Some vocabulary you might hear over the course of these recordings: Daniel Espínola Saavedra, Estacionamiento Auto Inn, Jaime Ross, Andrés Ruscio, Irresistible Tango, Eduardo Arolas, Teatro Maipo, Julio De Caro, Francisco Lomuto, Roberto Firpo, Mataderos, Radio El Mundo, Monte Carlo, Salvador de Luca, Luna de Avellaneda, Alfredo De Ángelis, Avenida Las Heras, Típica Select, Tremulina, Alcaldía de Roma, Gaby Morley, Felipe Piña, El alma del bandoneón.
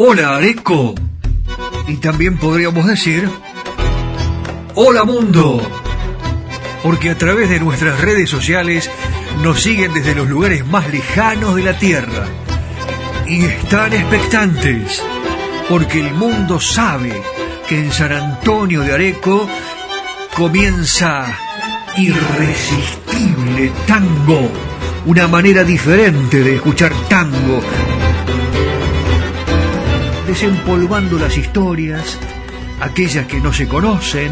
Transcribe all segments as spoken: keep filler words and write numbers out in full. hola Areco, y también podríamos decir hola mundo, porque a través de nuestras redes sociales nos siguen desde los lugares más lejanos de la tierra y están expectantes, porque el mundo sabe que en San Antonio de Areco comienza Irresistible Tango, una manera diferente de escuchar tango, desempolvando las historias, aquellas que no se conocen,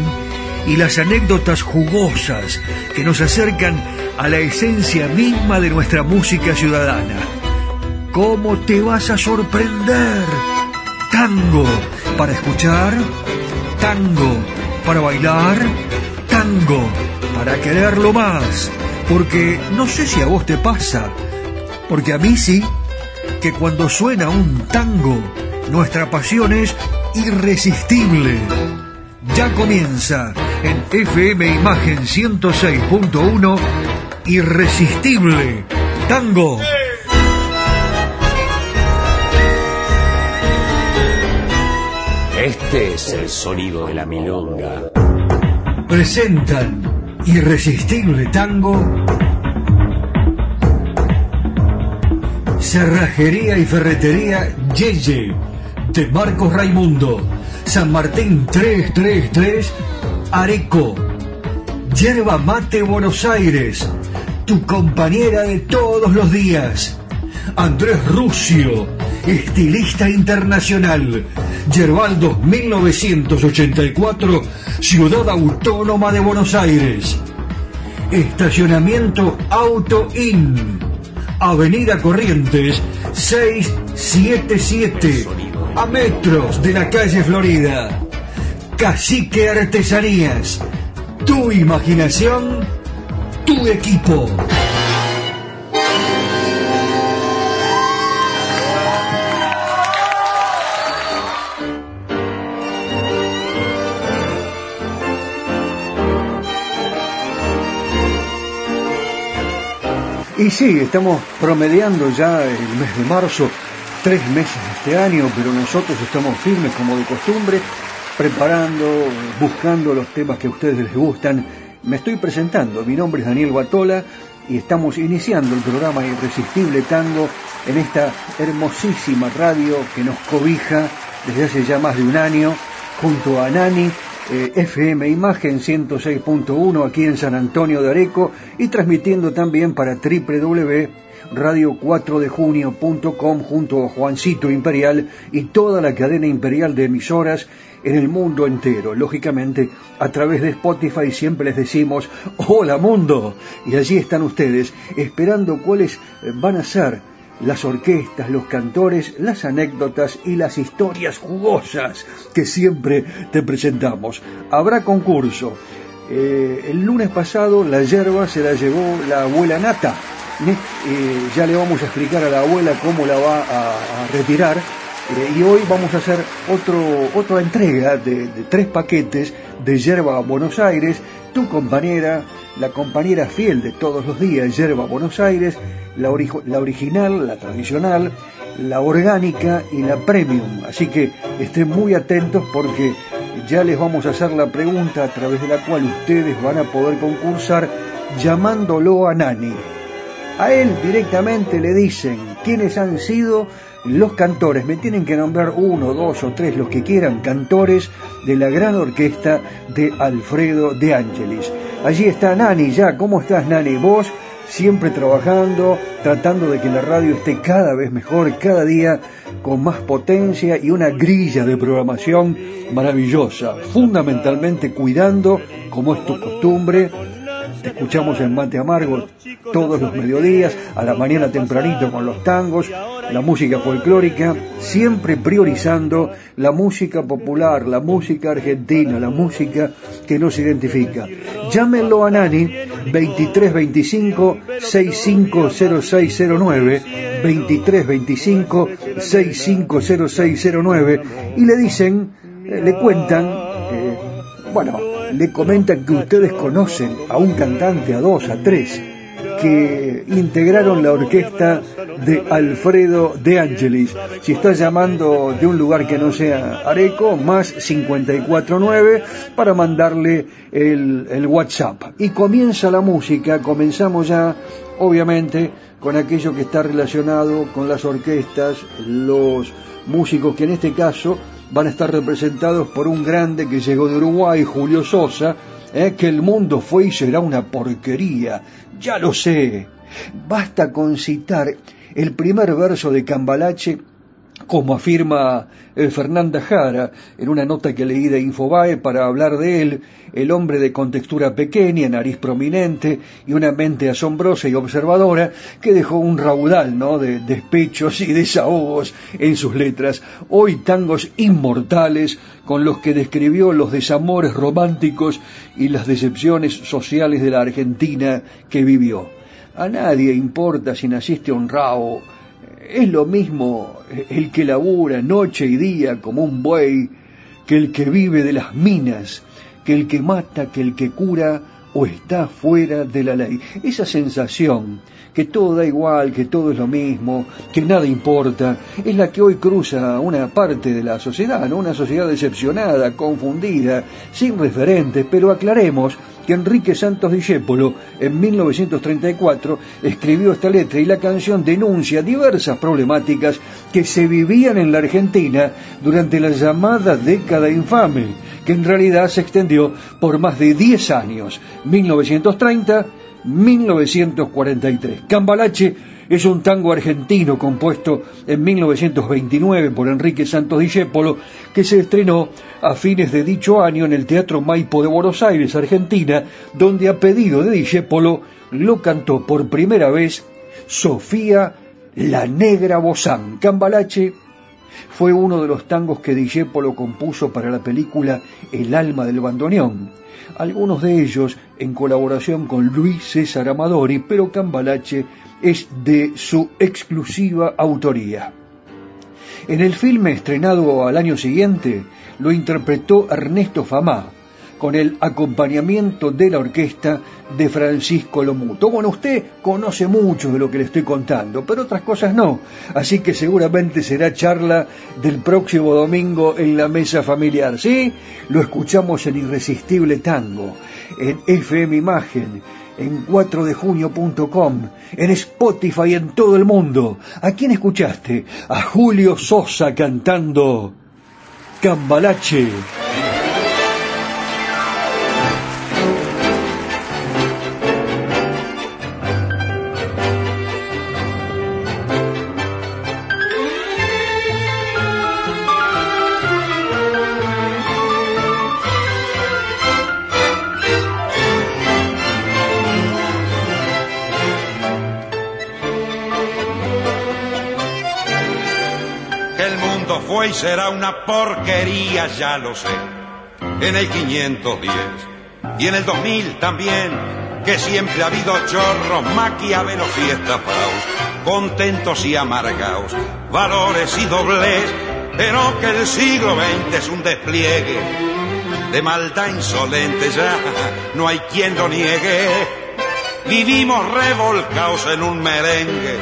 y las anécdotas jugosas que nos acercan a la esencia misma de nuestra música ciudadana. ¿Cómo te vas a sorprender? Tango para escuchar, tango para bailar, tango para quererlo más. Porque no sé si a vos te pasa, porque a mí sí, que cuando suena un tango, nuestra pasión es irresistible. Ya comienza en F M Imagen ciento seis punto uno, Irresistible Tango. Este es el sonido de la milonga. Presentan Irresistible Tango, Cerrajería y Ferretería Yeye, de Marcos Raimundo, San Martín trescientos treinta y tres, Areco. Yerba Mate Buenos Aires, tu compañera de todos los días. Andrés Ruscio, estilista internacional. Yerbaldos mil novecientos ochenta y cuatro, Ciudad Autónoma de Buenos Aires. Estacionamiento Auto Inn, Avenida Corrientes seiscientos setenta y siete, a metros de la calle Florida. Cacique Artesanías, tu imaginación, tu equipo. Y sí, estamos promediando ya el mes de marzo, tres meses de este año, pero nosotros estamos firmes como de costumbre, preparando, buscando los temas que a ustedes les gustan. Me estoy presentando, mi nombre es Daniel Battolla y estamos iniciando el programa Irresistible Tango en esta hermosísima radio que nos cobija desde hace ya más de un año, junto a Nani, Eh, F M Imagen ciento seis punto uno aquí en San Antonio de Areco, y transmitiendo también para doble u doble u doble u punto radio cuatro de junio punto com junto a Juancito Imperial y toda la cadena imperial de emisoras en el mundo entero. Lógicamente, a través de Spotify siempre les decimos ¡hola mundo! Y allí están ustedes, esperando cuáles van a ser las orquestas, los cantores, las anécdotas y las historias jugosas que siempre te presentamos. Habrá concurso. Eh, el lunes pasado la yerba se la llevó la abuela Nata. Eh, ya le vamos a explicar a la abuela cómo la va a, a retirar. Eh, y hoy vamos a hacer otro, otra entrega de, de tres paquetes de Yerba Buenos Aires, tu compañera, la compañera fiel de todos los días, Yerba Buenos Aires, la, ori la original, la tradicional, la orgánica y la premium. Así que estén muy atentos porque ya les vamos a hacer la pregunta a través de la cual ustedes van a poder concursar llamándolo a Nani. A él directamente le dicen quiénes han sido los cantores. Me tienen que nombrar uno, dos o tres, los que quieran, cantores de la gran orquesta de Alfredo De Ángelis. Allí está Nani ya. ¿Cómo estás, Nani? Vos siempre trabajando, tratando de que la radio esté cada vez mejor, cada día con más potencia y una grilla de programación maravillosa. Fundamentalmente cuidando, como es tu costumbre, te escuchamos en Mate Amargo todos los mediodías, a la mañana tempranito con los tangos, la música folclórica, siempre priorizando la música popular, la música argentina, la música que nos identifica. Llámenlo a Nani, veintitrés veinticinco sesenta y cinco cero seis cero nueve, veintitrés veinticinco sesenta y cinco cero seis cero nueve, y le dicen, le cuentan, eh, bueno, le comentan que ustedes conocen a un cantante, a dos, a tres, que integraron la orquesta de Alfredo De Ángelis. Si estás llamando de un lugar que no sea Areco, más cinco cuatro nueve para mandarle el, el WhatsApp. Y comienza la música, comenzamos ya, obviamente, con aquello que está relacionado con las orquestas, los músicos que en este caso van a estar representados por un grande que llegó de Uruguay, Julio Sosa, eh, que el mundo fue y será una porquería, ya lo sé. Basta con citar el primer verso de Cambalache, como afirma eh, Fernanda Jara en una nota que leí de Infobae para hablar de él, el hombre de contextura pequeña, nariz prominente y una mente asombrosa y observadora que dejó un raudal, ¿no?, de despechos y desahogos en sus letras. Hoy tangos inmortales con los que describió los desamores románticos y las decepciones sociales de la Argentina que vivió. A nadie importa si naciste honrado, es lo mismo el que labura noche y día como un buey que el que vive de las minas, que el que mata, que el que cura o está fuera de la ley. Esa sensación que todo da igual, que todo es lo mismo, que nada importa, es la que hoy cruza una parte de la sociedad, ¿no? Una sociedad decepcionada, confundida, sin referentes. Pero aclaremos que Enrique Santos Discépolo en mil novecientos treinta y cuatro escribió esta letra y la canción denuncia diversas problemáticas que se vivían en la Argentina durante la llamada década infame, que en realidad se extendió por más de diez años, mil novecientos treinta a mil novecientos cuarenta y tres. Cambalache es un tango argentino compuesto en mil novecientos veintinueve por Enrique Santos Discépolo, que se estrenó a fines de dicho año en el Teatro Maipo de Buenos Aires, Argentina, donde a pedido de Discépolo lo cantó por primera vez Sofía la Negra Bozán. Cambalache fue uno de los tangos que Discépolo compuso para la película El alma del bandoneón, algunos de ellos en colaboración con Luis César Amadori, pero Cambalache es de su exclusiva autoría. En el filme estrenado al año siguiente lo interpretó Ernesto Famá, con el acompañamiento de la orquesta de Francisco Lomuto. Bueno, usted conoce mucho de lo que le estoy contando, pero otras cosas no, así que seguramente será charla del próximo domingo en la mesa familiar, ¿sí? Lo escuchamos en Irresistible Tango, en F M Imagen, en cuatro de junio punto com, en Spotify en todo el mundo. ¿A quién escuchaste? A Julio Sosa cantando Cambalache. Y será una porquería, ya lo sé, en el quinientos diez y en el dos mil también, que siempre ha habido chorros, maquiavelos y estafaos, contentos y amargaos, valores y doblez, pero que el siglo veinte es un despliegue de maldad insolente, ya no hay quien lo niegue. Vivimos revolcaos en un merengue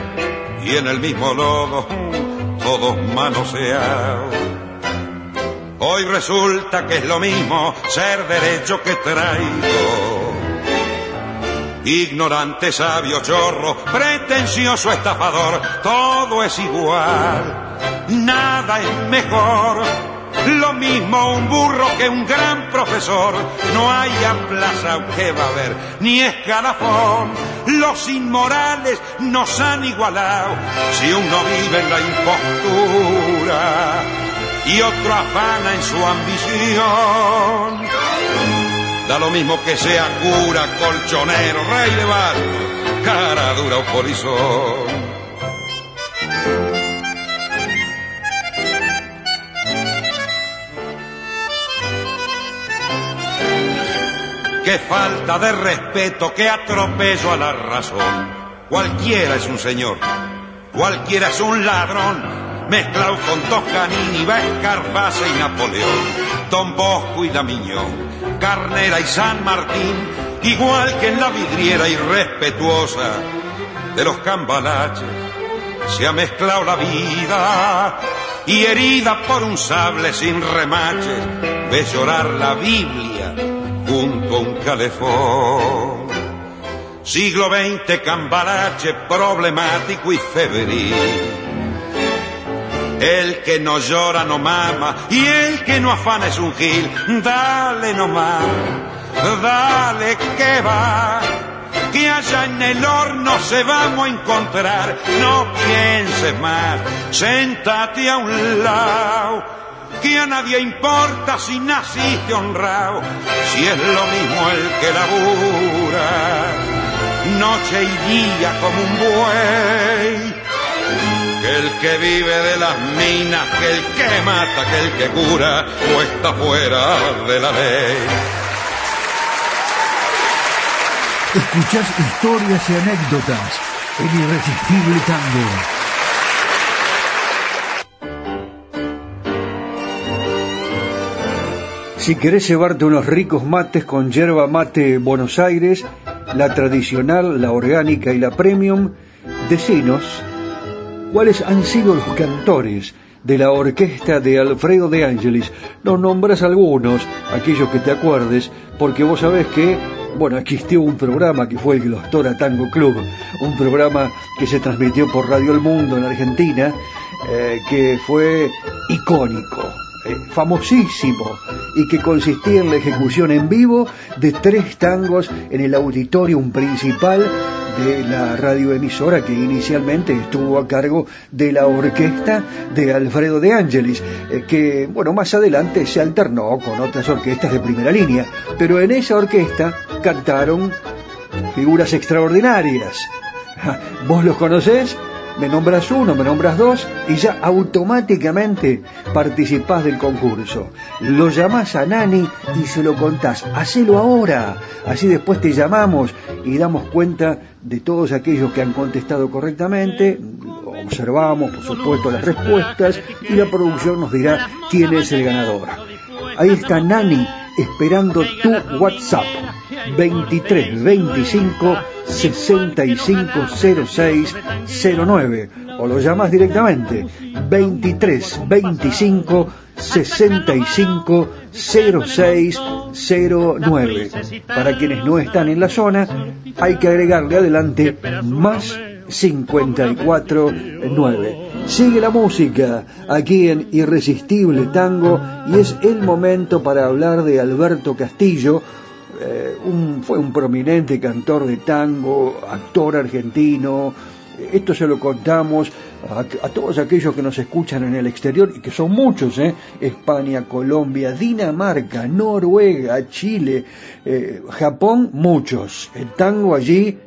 y en el mismo lodo todos manoseados. Hoy resulta que es lo mismo ser derecho que traidor, ignorante, sabio, chorro, pretencioso, estafador, todo es igual, nada es mejor. Lo mismo un burro que un gran profesor, no hay plaza que va a haber ni escalafón. Los inmorales nos han igualado, si uno vive en la impostura y otro afana en su ambición. Da lo mismo que sea cura, colchonero, rey de barco, cara dura o polizón. Qué falta de respeto, qué atropello a la razón. Cualquiera es un señor, cualquiera es un ladrón, mezclado con Toscanini, Vescarfase y Napoleón, Don Bosco y Damiñón, Carnera y San Martín, igual que en la vidriera irrespetuosa de los cambalaches, se ha mezclado la vida y herida por un sable sin remaches, ve llorar la Biblia junto a un calefón. Siglo veinte, Cambalache problemático y febril. El que no llora no mama y el que no afana es un gil. Dale nomás, dale que va, que allá en el horno se vamos a encontrar. No pienses más, sentate a un lado, que a nadie importa si naciste honrado, si es lo mismo el que labura noche y día como un buey, que el que vive de las minas, que el que mata, que el que cura o está fuera de la ley. Escuchás historias y anécdotas en Irresistible Tango. Si querés llevarte unos ricos mates con yerba mate Buenos Aires, la tradicional, la orgánica y la premium, decinos cuáles han sido los cantores de la orquesta de Alfredo De Ángelis. Nos nombrás algunos, aquellos que te acuerdes, porque vos sabés que, bueno, existió un programa que fue el Glostora Tango Club, un programa que se transmitió por Radio El Mundo en Argentina, eh, que fue icónico, famosísimo, y que consistía en la ejecución en vivo de tres tangos en el auditorium principal de la radioemisora, que inicialmente estuvo a cargo de la orquesta de Alfredo De Ángelis, que, bueno, más adelante se alternó con otras orquestas de primera línea, pero en esa orquesta cantaron figuras extraordinarias. ¿Vos los conocés? Me nombras uno, me nombras dos y ya automáticamente participás del concurso. Lo llamás a Nani y se lo contás. Hacelo ahora, así después te llamamos y damos cuenta de todos aquellos que han contestado correctamente. Observamos, por supuesto, las respuestas y la producción nos dirá quién es el ganador. Ahí está Nani esperando tu WhatsApp, veintitrés veinticinco sesenta y cinco cero seis cero nueve, o lo llamás directamente veintitrés veinticinco sesenta y cinco cero seis cero nueve. Para quienes no están en la zona, hay que agregarle adelante más cincuenta y cuatro nueve. Sigue la música aquí en Irresistible Tango y es el momento para hablar de Alberto Castillo. Eh, un, fue un prominente cantor de tango, actor argentino. Esto se lo contamos a, a todos aquellos que nos escuchan en el exterior, y que son muchos, ¿eh? España, Colombia, Dinamarca, Noruega, Chile, eh, Japón, muchos. El tango allí,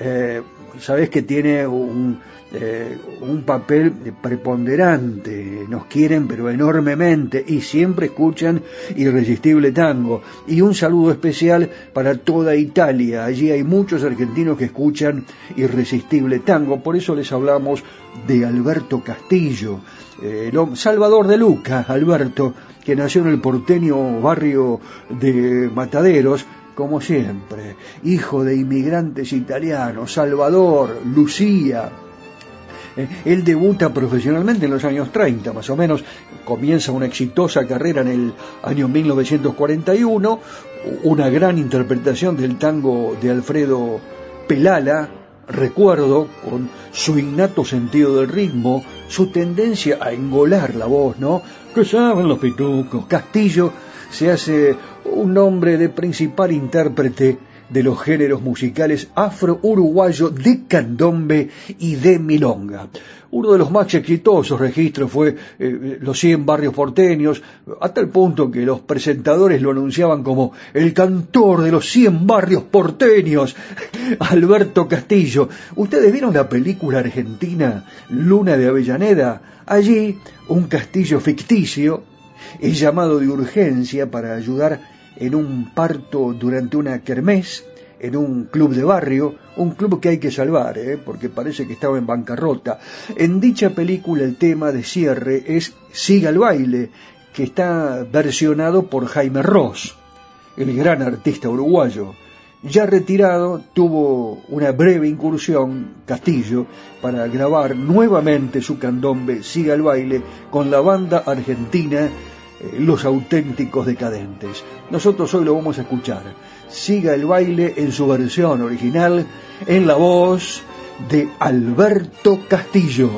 eh, sabés que tiene un, eh, un papel preponderante. Nos quieren pero enormemente y siempre escuchan Irresistible Tango. Y un saludo especial para toda Italia. Allí hay muchos argentinos que escuchan Irresistible Tango. Por eso les hablamos de Alberto Castillo, eh, Salvador de Luca, Alberto, que nació en el porteño barrio de Mataderos, como siempre, hijo de inmigrantes italianos, Salvador, Lucía. Eh, él debuta profesionalmente en los años treinta, más o menos. Comienza una exitosa carrera en el año mil novecientos cuarenta y uno, una gran interpretación del tango de Alfredo Pelala, Recuerdo, con su innato sentido del ritmo, su tendencia a engolar la voz, ¿no? ¿Qué saben los pitucos? Castillo se hace un nombre de principal intérprete de los géneros musicales afro-uruguayo, de candombe y de milonga. Uno de los más exitosos registros fue eh, Los Cien Barrios Porteños, a tal punto que los presentadores lo anunciaban como el cantor de Los Cien Barrios Porteños, Alberto Castillo. ¿Ustedes vieron la película argentina Luna de Avellaneda? Allí, un castillo ficticio es llamado de urgencia para ayudar en un parto durante una kermés, en un club de barrio, un club que hay que salvar, ¿eh? Porque parece que estaba en bancarrota. En dicha película el tema de cierre es Siga el Baile, que está versionado por Jaime Ross, el gran artista uruguayo. Ya retirado, tuvo una breve incursión Castillo para grabar nuevamente su candombe Siga el Baile con la banda argentina eh, Los Auténticos Decadentes. Nosotros hoy lo vamos a escuchar. Siga el Baile en su versión original, en la voz de Alberto Castillo.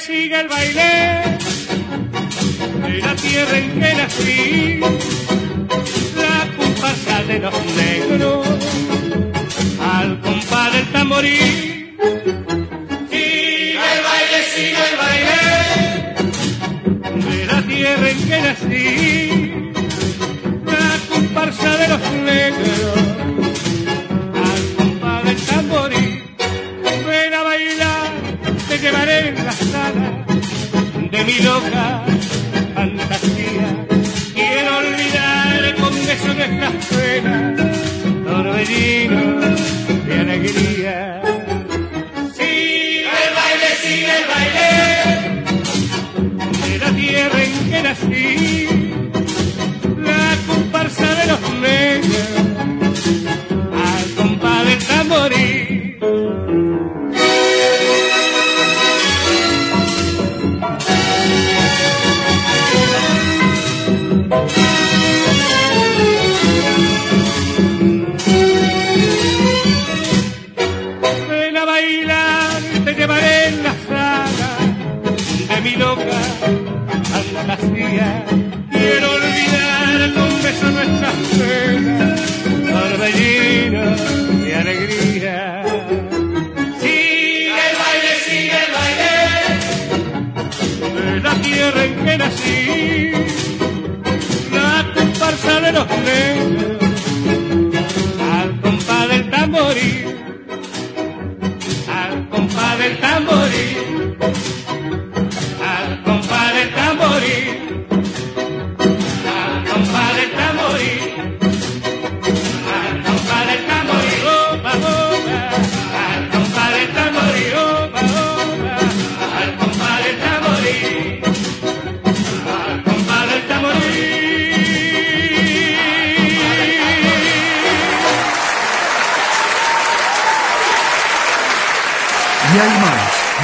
Siga el baile de la tierra en que nací, la comparsa de los negros, al compás del tamborí. Siga el baile, siga el baile de la tierra en que nací, la comparsa de los negros, al compás del tamborí. Ven a bailar, te llevaré en la de mi loca fantasía. Quiero olvidar con besos nuestras penas, torbellinos de alegría. Siga el baile, siga el baile de la tierra en que nací, la comparsa de los negros, al compás del tamborí. Quiero olvidar con beso nuestras penas, torbellinos de alegría. Siga el baile, siga el baile de la tierra en que nací, la comparsa de los negros, al compás del tamborí, al compás del tamborí.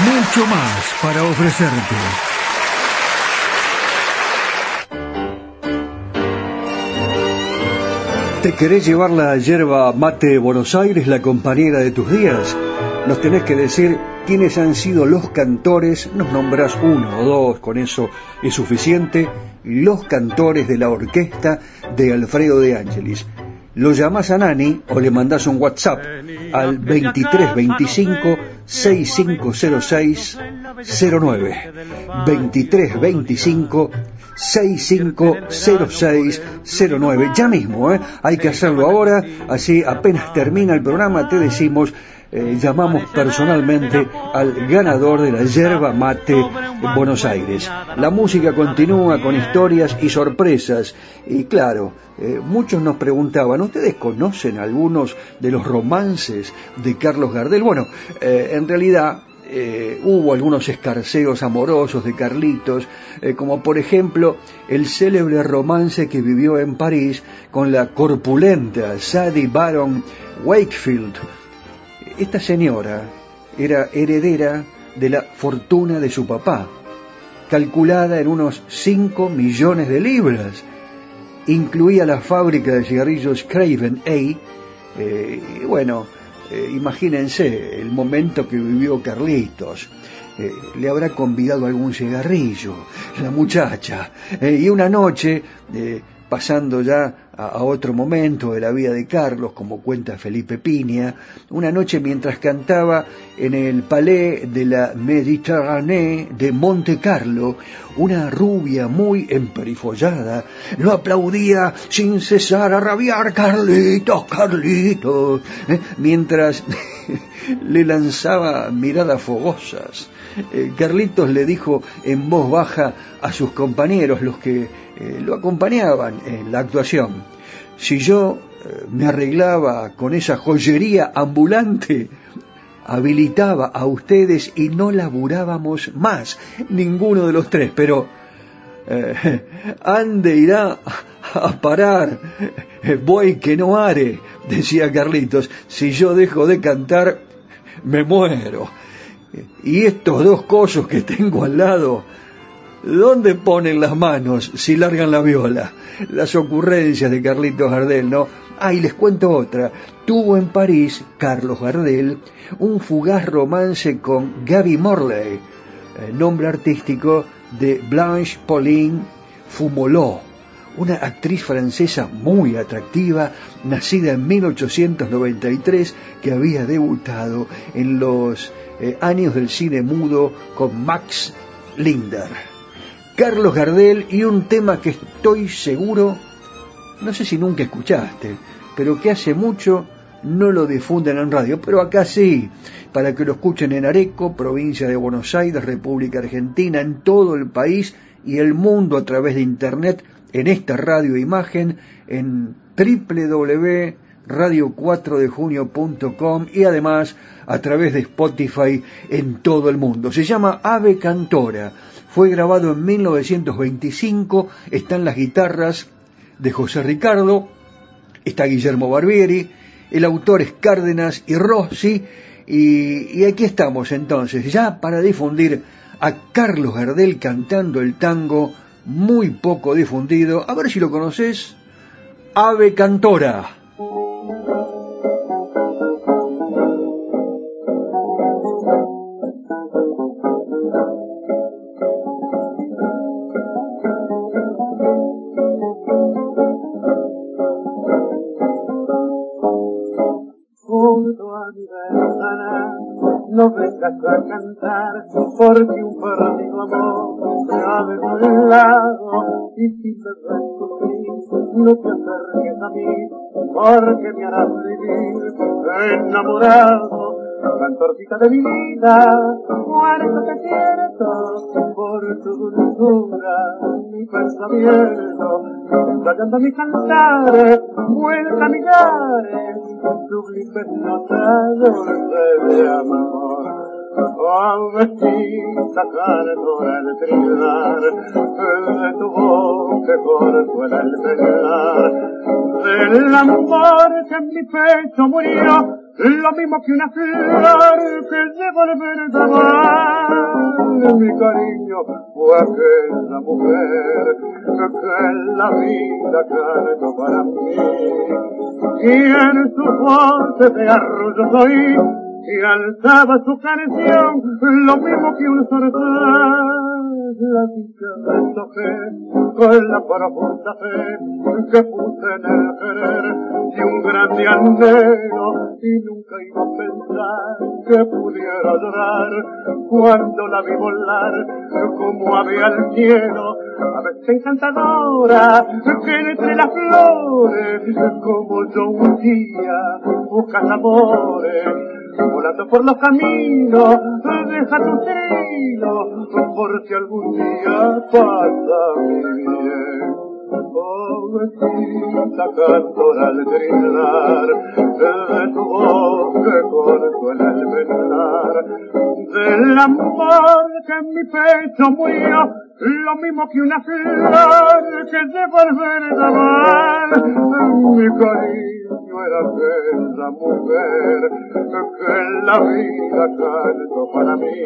Mucho más para ofrecerte. ¿Te querés llevar la yerba mate de Buenos Aires, la compañera de tus días? Nos tenés que decir quiénes han sido los cantores, nos nombrás uno o dos, con eso es suficiente, los cantores de la orquesta de Alfredo De Ángelis. Lo llamás a Nani o le mandás un WhatsApp al veintitrés veinticinco, sesenta y cinco cero seis cero nueve. veintitrés veinticinco, sesenta y cinco cero seis cero nueve. Ya mismo, ¿eh? Hay que hacerlo ahora, así apenas termina el programa, te decimos, eh, llamamos personalmente al ganador de la yerba mate Buenos Aires. La música continúa con historias y sorpresas. Y claro, eh, muchos nos preguntaban, ¿ustedes conocen algunos de los romances de Carlos Gardel? Bueno, eh, en realidad eh, hubo algunos escarceos amorosos de Carlitos, eh, como por ejemplo el célebre romance que vivió en París con la corpulenta Sadie Baron Wakefield. Esta señora era heredera de la fortuna de su papá, calculada en unos cinco millones de libras. Incluía la fábrica de cigarrillos Craven A. Eh, y bueno, eh, imagínense el momento que vivió Carlitos. Eh, le habrá convidado algún cigarrillo la muchacha. Eh, y una noche, eh, pasando ya a, a otro momento de la vida de Carlos, como cuenta Felipe Piña, una noche mientras cantaba en el Palais de la Méditerranée de Monte Carlo, una rubia muy emperifollada lo aplaudía sin cesar a rabiar: Carlitos, Carlitos, ¿eh? mientras le lanzaba miradas fogosas. Carlitos le dijo en voz baja a sus compañeros, los que eh, lo acompañaban en la actuación: si yo eh, me arreglaba con esa joyería ambulante, habilitaba a ustedes y no laburábamos más, ninguno de los tres, pero eh, ande irá a parar, voy que no are, decía Carlitos, si yo dejo de cantar me muero. Y estos dos cosos que tengo al lado, ¿dónde ponen las manos si largan la viola? Las ocurrencias de Carlitos Gardel, ¿no? Ah, y les cuento otra. Tuvo en París, Carlos Gardel, un fugaz romance con Gaby Morley, nombre artístico de Blanche Pauline Fumolot, una actriz francesa muy atractiva, nacida en mil ochocientos noventa y tres, que había debutado en los eh, años del cine mudo con Max Linder. Carlos Gardel y un tema que estoy seguro, no sé si nunca escuchaste, pero que hace mucho no lo difunden en radio, pero acá sí, para que lo escuchen en Areco, provincia de Buenos Aires, República Argentina, en todo el país y el mundo a través de internet, en esta radio imagen, en doble u doble u doble u punto radio cuatro de junio punto com y además a través de Spotify en todo el mundo. Se llama Ave Cantora, fue grabado en mil novecientos veinticinco, están las guitarras de José Ricardo, está Guillermo Barbieri, el autor es Cárdenas y Rossi, y, y aquí estamos entonces, ya para difundir a Carlos Gardel cantando el tango muy poco difundido. A ver si lo conoces. Ave Cantora. Junto a mi ventana no vengas a cantar, porque un perdido amor ave por el lado, y si me ves sufrir, no te acerques a mí, porque me harás vivir enamorado. Cantorcita de mi vida, muerto te siento, por tu dulzura, mi pensamiento, callando mis cantares, vuelta a millares, sublimes notados de amor. Oh, vestida cantora de Trinidad, de tu voz que cortó el alvear, del amor que en mi pecho murió, lo mismo que una flor que llevo de verte amar. Mi cariño fue aquella mujer que la vida cargó para mí, y en su voz de arroyo soy, y alzaba su canción, lo mismo que un sorteo. La dicha me enojé con la profunda fe que puse en el querer de un grande anhelo, y nunca iba a pensar que pudiera llorar cuando la vi volar como ave al cielo. A veces encantadora, que entre las flores, como yo un día, buscas amores, volando por los caminos, deja tus hilos, por si algún día pasa mi bien. Pobrecita cantora al gritar, de tu voz que cortó el alvear, del amor que en mi pecho murió, lo mismo que una flor que se vuelve a amar. Mi cariño era aquella mujer que la vida cantó para mí,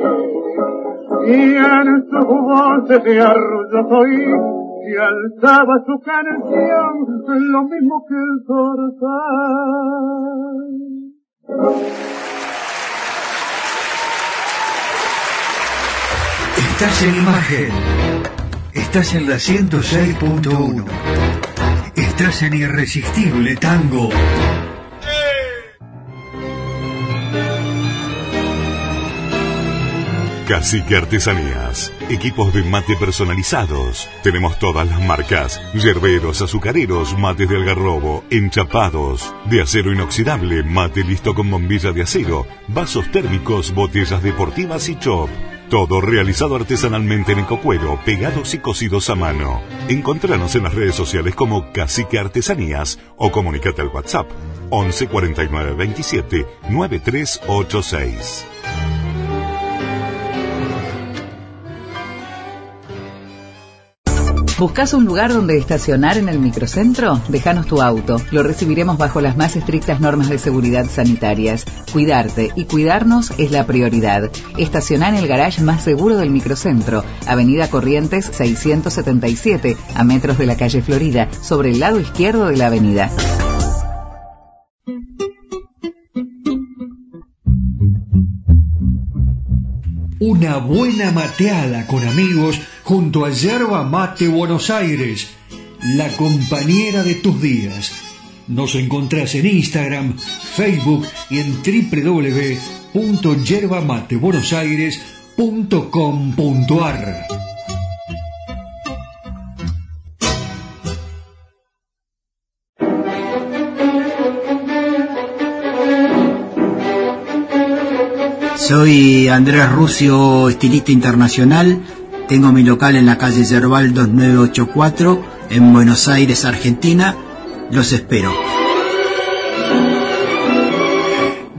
y en su voz de arroyo soy, y alzaba su canción, lo mismo que el corazón. Estás en Imagen, estás en la ciento seis punto uno. Estás en Irresistible Tango. Cacique Artesanías, equipos de mate personalizados. Tenemos todas las marcas: yerberos, azucareros, mates de algarrobo, enchapados, de acero inoxidable, mate listo con bombilla de acero, vasos térmicos, botellas deportivas y chop. Todo realizado artesanalmente en el cocuero, pegados y cocidos a mano. Encontranos en las redes sociales como Cacique Artesanías o comunicate al WhatsApp once cuarenta y nueve veintisiete noventa y tres ochenta y seis. ¿Buscas un lugar donde estacionar en el microcentro? Déjanos tu auto. Lo recibiremos bajo las más estrictas normas de seguridad sanitarias. Cuidarte y cuidarnos es la prioridad. Estacioná en el garage más seguro del microcentro, Avenida Corrientes seiscientos setenta y siete, a metros de la calle Florida, sobre el lado izquierdo de la avenida. Una buena mateada con amigos junto a Yerba Mate Buenos Aires, la compañera de tus días. Nos encontrás en Instagram, Facebook y en doble u doble u doble u punto yerba mate buenos aires punto com punto a r. Soy Andrés Ruscio, estilista internacional. Tengo mi local en la calle Yerbal dos nueve ocho cuatro, en Buenos Aires, Argentina. Los espero.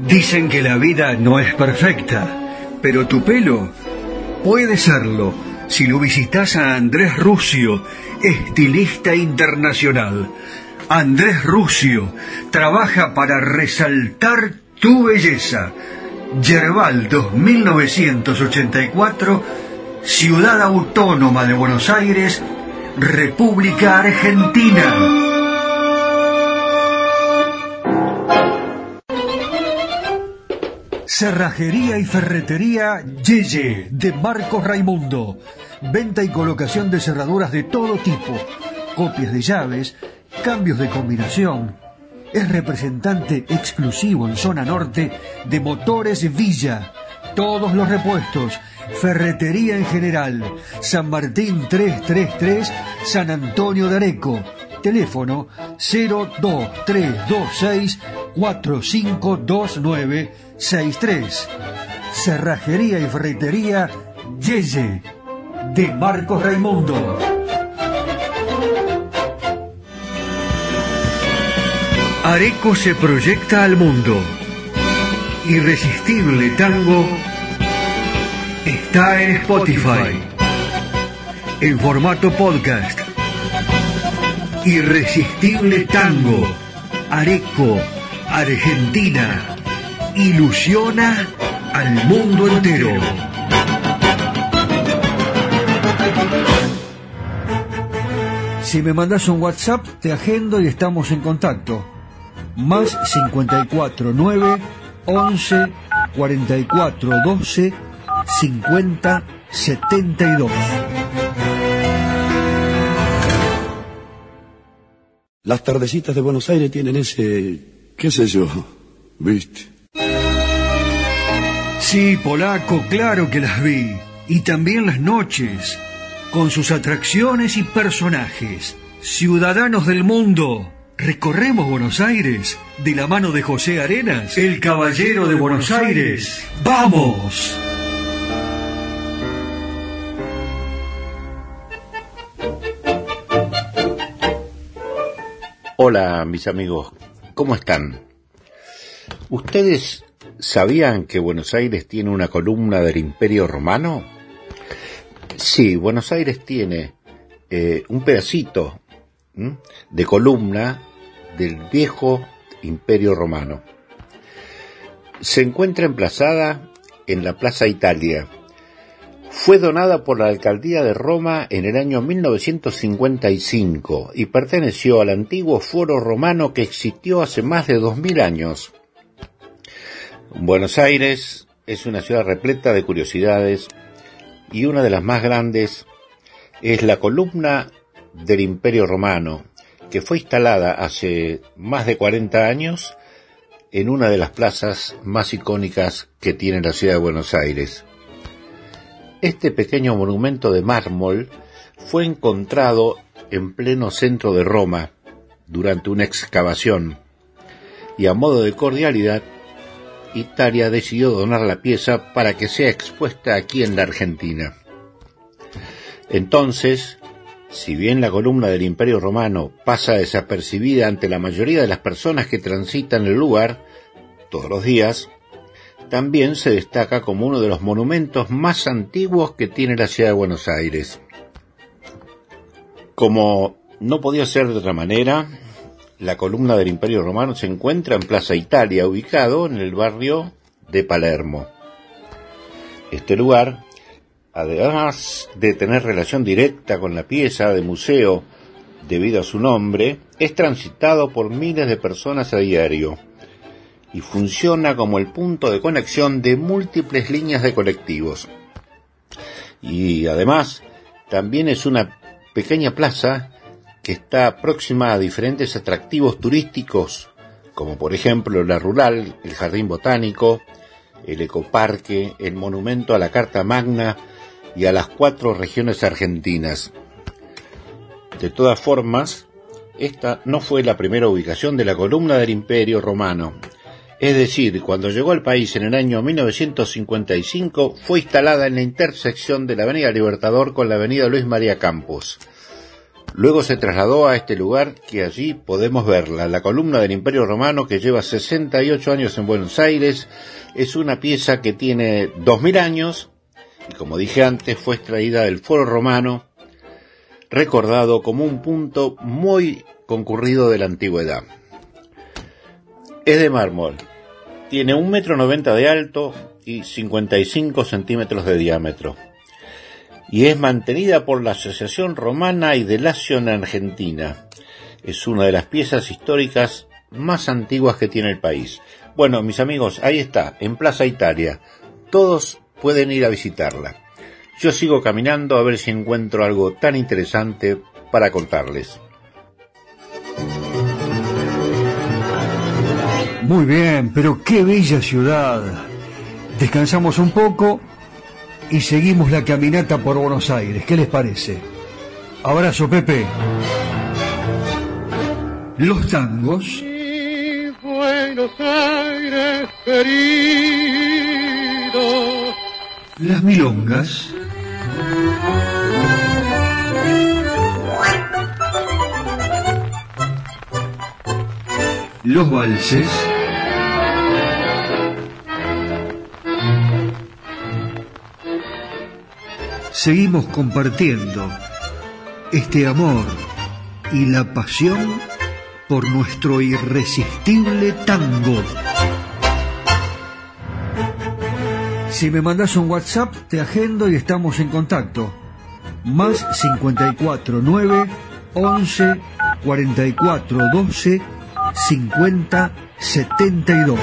Dicen que la vida no es perfecta, pero tu pelo puede serlo si lo visitas a Andrés Ruscio, estilista internacional. Andrés Ruscio trabaja para resaltar tu belleza. Yerbal dos mil novecientos ochenta y cuatro, Ciudad Autónoma de Buenos Aires, República Argentina. Cerrajería y ferretería Yeye, de Marcos Raimundo. Venta y colocación de cerraduras de todo tipo, copias de llaves, cambios de combinación. Es representante exclusivo en zona norte de Motores Villa. Todos los repuestos, ferretería en general. San Martín trescientos treinta y tres, San Antonio de Areco. Teléfono cero dos tres dos seis cuatro cinco dos nueve seis tres. Cerrajería y ferretería Yeye, de Marcos Raimundo. Areco se proyecta al mundo. Irresistible Tango está en Spotify, en formato podcast. Irresistible Tango, Areco, Argentina, ilusiona al mundo entero. Si me mandas un WhatsApp, te agendo y estamos en contacto. Más cincuenta y cuatro nueve once cuarenta y cuatro doce cincuenta setenta y dos. Las tardecitas de Buenos Aires tienen ese, qué sé yo, ¿viste? Sí, polaco, claro que las vi. Y también las noches, con sus atracciones y personajes. Ciudadanos del mundo, recorremos Buenos Aires de la mano de José Arenas, el caballero de Buenos Aires. ¡Vamos! Hola, mis amigos, ¿cómo están? ¿Ustedes sabían que Buenos Aires tiene una columna del Imperio Romano? Sí, Buenos Aires tiene eh, un pedacito ¿m? de columna del viejo Imperio Romano. Se encuentra emplazada en la Plaza Italia. Fue donada por la Alcaldía de Roma en el año mil novecientos cincuenta y cinco y perteneció al antiguo foro romano que existió hace más de dos mil años. Buenos Aires es una ciudad repleta de curiosidades y una de las más grandes es la columna del Imperio Romano, que fue instalada hace más de cuarenta años en una de las plazas más icónicas que tiene la ciudad de Buenos Aires. Este pequeño monumento de mármol fue encontrado en pleno centro de Roma durante una excavación y, a modo de cordialidad, Italia decidió donar la pieza para que sea expuesta aquí en la Argentina. Entonces, si bien la columna del Imperio Romano pasa desapercibida ante la mayoría de las personas que transitan el lugar todos los días, también se destaca como uno de los monumentos más antiguos que tiene la ciudad de Buenos Aires. Como no podía ser de otra manera, la columna del Imperio Romano se encuentra en Plaza Italia, ubicado en el barrio de Palermo. Este lugar, además de tener relación directa con la pieza de museo debido a su nombre, es transitado por miles de personas a diario y funciona como el punto de conexión de múltiples líneas de colectivos. Y además, también es una pequeña plaza que está próxima a diferentes atractivos turísticos, como por ejemplo la rural, el jardín botánico, el ecoparque, el monumento a la Carta Magna y a las cuatro regiones argentinas. De todas formas, esta no fue la primera ubicación de la columna del Imperio Romano. Es decir, cuando llegó al país en el año mil novecientos cincuenta y cinco, fue instalada en la intersección de la Avenida Libertador con la Avenida Luis María Campos. Luego se trasladó a este lugar que allí podemos verla. La columna del Imperio Romano, que lleva sesenta y ocho años en Buenos Aires, es una pieza que tiene dos mil años y, como dije antes, fue extraída del foro romano, recordado como un punto muy concurrido de la antigüedad. Es de mármol, tiene un metro noventa de alto y cincuenta y cinco centímetros de diámetro, y es mantenida por la Asociación Romana y de Lacio en Argentina. Es una de las piezas históricas más antiguas que tiene el país. Bueno, mis amigos, ahí está, en Plaza Italia. Todos pueden ir a visitarla. Yo sigo caminando a ver si encuentro algo tan interesante para contarles. Muy bien, pero qué bella ciudad. Descansamos un poco y seguimos la caminata por Buenos Aires. ¿Qué les parece? Abrazo, Pepe. Los tangos. Y Buenos Aires querido. Las milongas. Los valses. Seguimos compartiendo este amor y la pasión por nuestro irresistible tango. Si me mandás un WhatsApp, te agendo y estamos en contacto. Más cincuenta y cuatro, nueve, once, cuarenta y cuatro, doce, cincuenta, setenta y dos.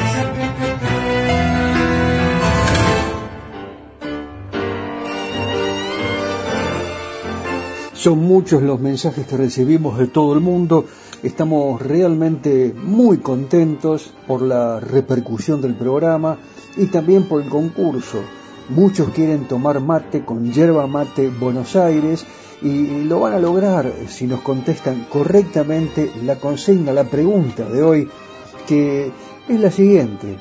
Son muchos los mensajes que recibimos de todo el mundo. Estamos realmente muy contentos por la repercusión del programa y también por el concurso. Muchos quieren tomar mate con Yerba Mate Buenos Aires y lo van a lograr si nos contestan correctamente la consigna, la pregunta de hoy, que es la siguiente.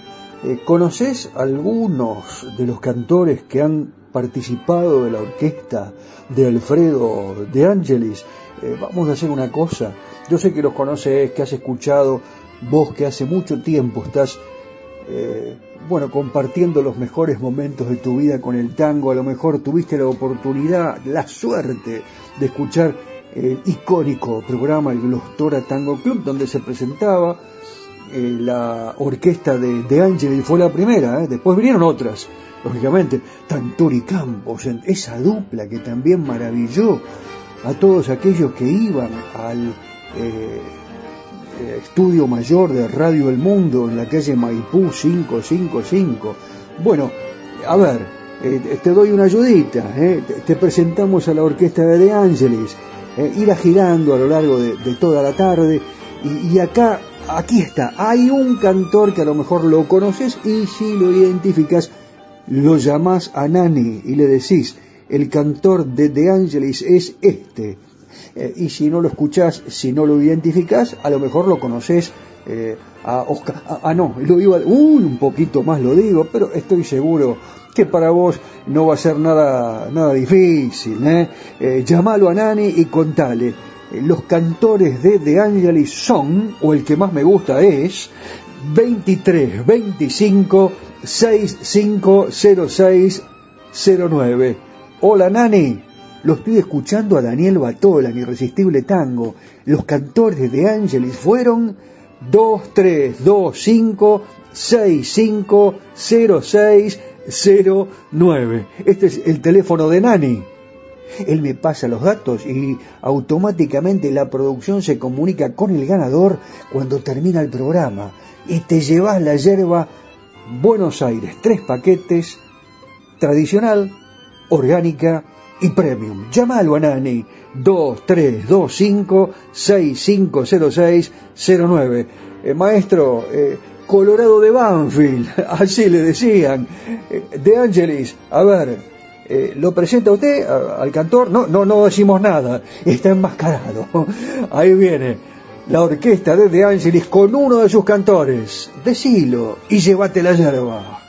¿Conocés algunos de los cantores que han participado de la orquesta de Alfredo De Ángelis? Eh, vamos a hacer una cosa. Yo sé que los conoces, que has escuchado, vos que hace mucho tiempo estás eh, bueno, compartiendo los mejores momentos de tu vida con el tango. A lo mejor tuviste la oportunidad, la suerte de escuchar el icónico programa el Glostora Tango Club, donde se presentaba eh, la orquesta de De Ángelis. Fue la primera, ¿eh? Después vinieron otras. Lógicamente, Tanturi Campos, esa dupla que también maravilló a todos aquellos que iban al eh, estudio mayor de Radio El Mundo en la calle Maipú quinientos cincuenta y cinco. Bueno, a ver, eh, te doy una ayudita, eh. Te presentamos a la orquesta de De Ángelis. eh, iba girando a lo largo de, de toda la tarde, y, y acá, aquí está, hay un cantor que a lo mejor lo conoces, y si lo identificas, lo llamás a Nani y le decís, el cantor de De Ángelis es este. Eh, y si no lo escuchás, si no lo identificás, a lo mejor lo conocés eh, a Oscar. Ah, ah, no, lo iba, uh, un poquito más lo digo, pero estoy seguro que para vos no va a ser nada, nada difícil. ¿eh? Eh, llamalo a Nani y contale. Eh, los cantores de De Ángelis son, o el que más me gusta es, veintitrés veinticinco sesenta y cinco cero seis cero nueve. Hola Nani, lo estoy escuchando a Daniel Battolla, mi irresistible tango. Los cantores de Ángelis fueron dos tres dos cinco seis cinco cero seis cero nueve. Este es el teléfono de Nani. Él me pasa los datos y automáticamente la producción se comunica con el ganador cuando termina el programa. Y te llevas la yerba Buenos Aires, tres paquetes, tradicional, orgánica y premium. Llámalo a Nani, dos tres dos cinco seis cinco cero seis cero nueve. Eh, maestro, eh, Colorado de Banfield, así le decían. Eh, De Ángelis, a ver, eh, ¿lo presenta usted a, al cantor? No, no, no decimos nada, está enmascarado. Ahí viene la orquesta de De Ángelis con uno de sus cantores. Decilo y llévate la yerba.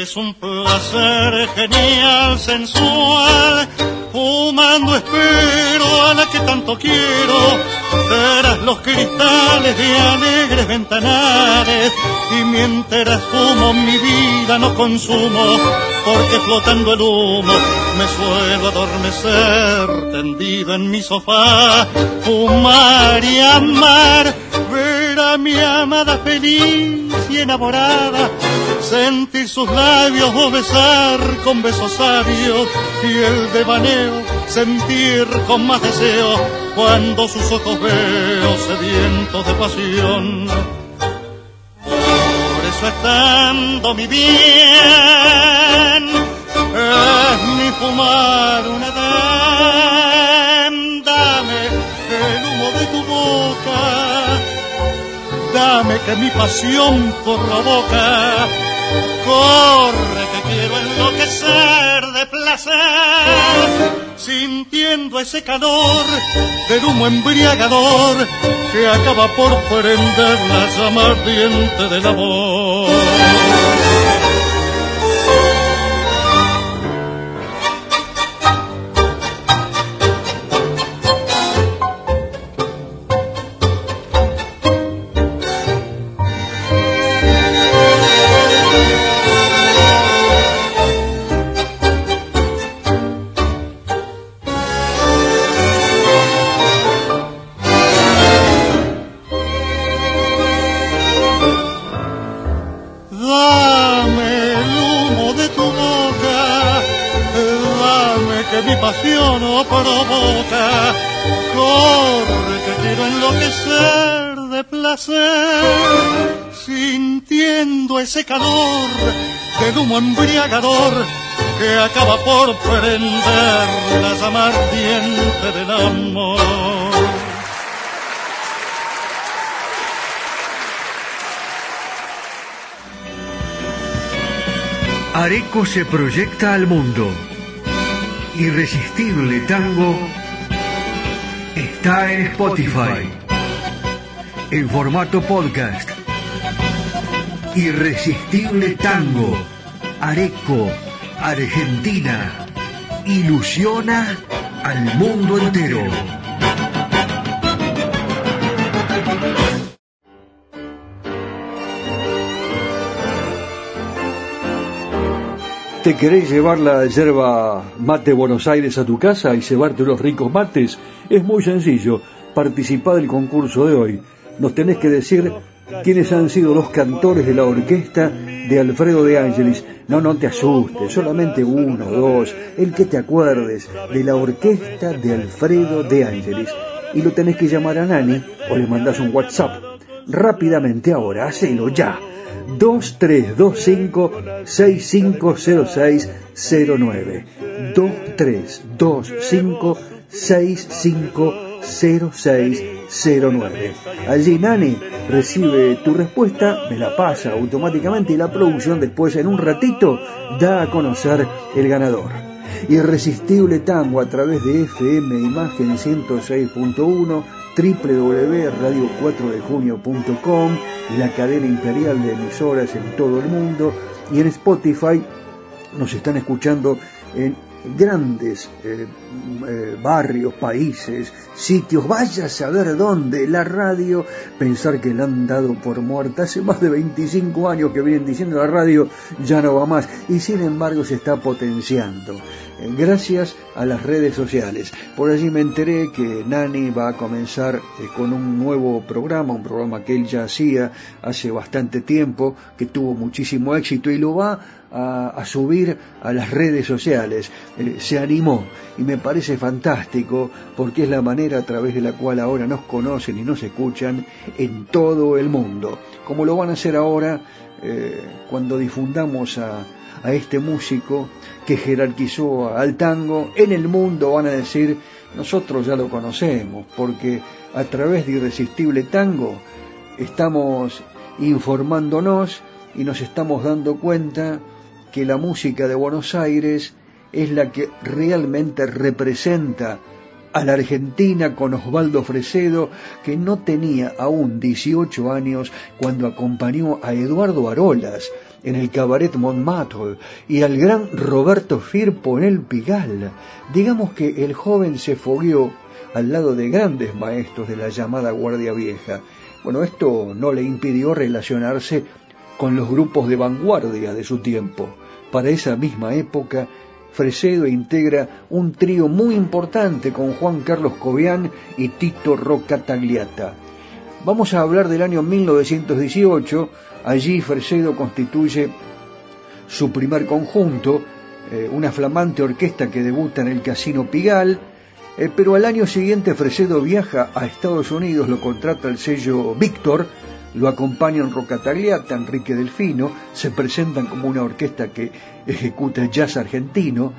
Es un placer genial, sensual, fumando espero a la que tanto quiero, tras los cristales de alegres ventanales, y mientras fumo mi vida no consumo, porque flotando el humo me suelo adormecer, tendido en mi sofá, fumar y amar, ver a mi amada feliz y enamorada, sentir sus labios o besar con besos sabios y el devaneo, sentir con más deseo cuando sus ojos veo sedientos de pasión. Por eso estando mi bien es mi fumar una tan, dame el humo de tu boca, dame que mi pasión por la boca corre que quiero enloquecer de placer, sintiendo ese calor del humo embriagador que acaba por prender la llama ardiente del amor. Sintiendo ese calor del humo embriagador que acaba por prender la llama ardiente del amor. Areco se proyecta al mundo. Irresistible Tango está en Spotify en formato podcast. Irresistible Tango, Areco, Argentina, ilusiona al mundo entero. ¿Te querés llevar la yerba mate Buenos Aires a tu casa y llevarte unos ricos mates? Es muy sencillo, participá del concurso de hoy. Nos tenés que decir quiénes han sido los cantores de la orquesta de Alfredo De Ángelis. No, no te asustes, solamente uno o dos, el que te acuerdes de la orquesta de Alfredo De Ángelis. Y lo tenés que llamar a Nani o le mandás un WhatsApp. Rápidamente ahora, hacelo ya. dos tres dos cinco seis cinco cero seis cero nueve dos tres dos cinco seis cinco cero seis cero nueve. Allí Nani recibe tu respuesta, me la pasa automáticamente y la producción después en un ratito da a conocer el ganador. Irresistible Tango a través de F M Imagen ciento seis punto uno, doble u doble u doble u punto radio cuatro de junio punto com, la cadena imperial de emisoras en todo el mundo, y en Spotify nos están escuchando en grandes eh, eh, barrios, países, sitios, vaya a saber dónde. La radio, pensar que la han dado por muerta, hace más de veinticinco años que vienen diciendo la radio ya no va más, y sin embargo se está potenciando, eh, gracias a las redes sociales. Por allí me enteré que Nani va a comenzar eh, con un nuevo programa, un programa que él ya hacía hace bastante tiempo, que tuvo muchísimo éxito, y lo va a, a subir a las redes sociales. Eh, se animó y me parece fantástico, porque es la manera a través de la cual ahora nos conocen y nos escuchan en todo el mundo, como lo van a hacer ahora eh, cuando difundamos a, a este músico que jerarquizó al tango en el mundo. Van a decir, nosotros ya lo conocemos, porque a través de Irresistible Tango estamos informándonos y nos estamos dando cuenta que la música de Buenos Aires es la que realmente representa a la Argentina, con Osvaldo Fresedo, que no tenía aún dieciocho años cuando acompañó a Eduardo Arolas en el Cabaret Montmartre y al gran Roberto Firpo en el Pigal. Digamos que el joven se fogueó al lado de grandes maestros de la llamada Guardia Vieja. Bueno, esto no le impidió relacionarse con los grupos de vanguardia de su tiempo. Para esa misma época, Fresedo integra un trío muy importante con Juan Carlos Cobián y Tito Roca Tagliata. Vamos a hablar del año mil novecientos dieciocho, allí Fresedo constituye su primer conjunto, eh, una flamante orquesta que debuta en el Casino Pigal, eh, pero al año siguiente Fresedo viaja a Estados Unidos, lo contrata el sello Víctor, lo acompañan Roca Tagliata, Enrique Delfino, se presentan como una orquesta que ejecuta jazz argentino,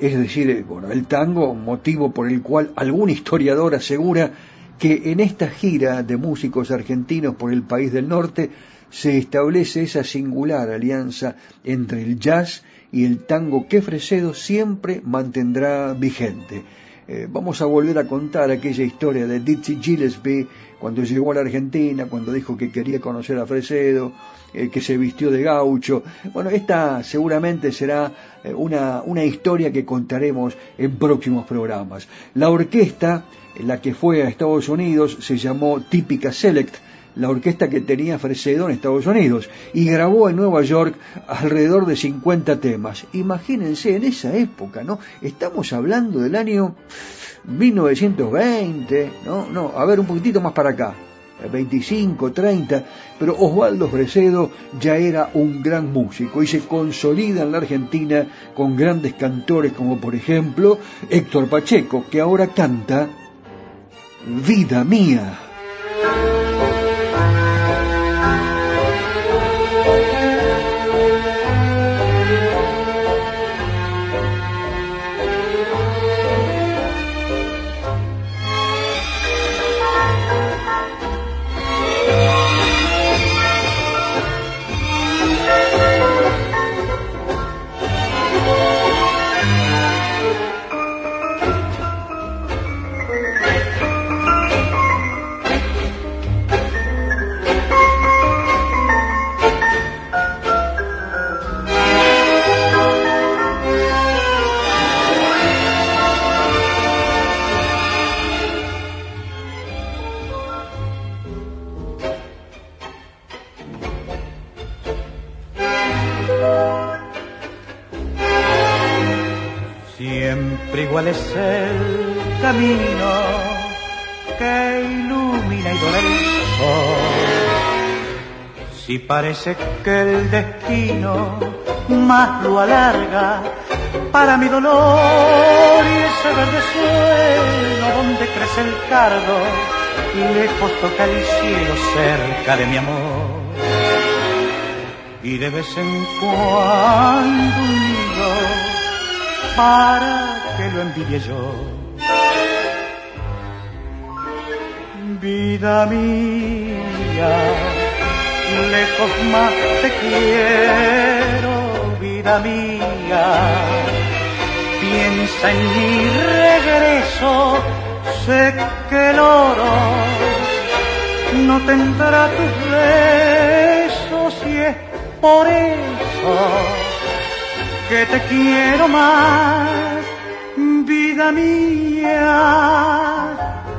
es decir, bueno, el tango, motivo por el cual algún historiador asegura que en esta gira de músicos argentinos por el país del norte se establece esa singular alianza entre el jazz y el tango que Fresedo siempre mantendrá vigente. Eh, vamos a volver a contar aquella historia de Dizzy Gillespie cuando llegó a la Argentina, cuando dijo que quería conocer a Fresedo, eh, que se vistió de gaucho. Bueno, esta seguramente será eh, una, una historia que contaremos en próximos programas. La orquesta, en la que fue a Estados Unidos, se llamó Típica Select, la orquesta que tenía Fresedo en Estados Unidos, y grabó en Nueva York alrededor de cincuenta temas. Imagínense, en esa época, ¿no? Estamos hablando del año mil novecientos veinte, ¿no? No, a ver, un poquitito más para acá, veinticinco, treinta, pero Osvaldo Fresedo ya era un gran músico y se consolida en la Argentina con grandes cantores como, por ejemplo, Héctor Pacheco, que ahora canta Vida Mía. igual es el camino que ilumina y dora el sol. Si parece que el destino más lo alarga para mi dolor, y ese verde suelo donde crece el cardo, lejos toca el cielo cerca de mi amor. Y de vez en cuando un nido para que lo envidie yo. Vida mía, lejos más te quiero, vida mía. Piensa en mi regreso, sé que el oro no tendrá tus besos y es por eso que te quiero más, vida mía,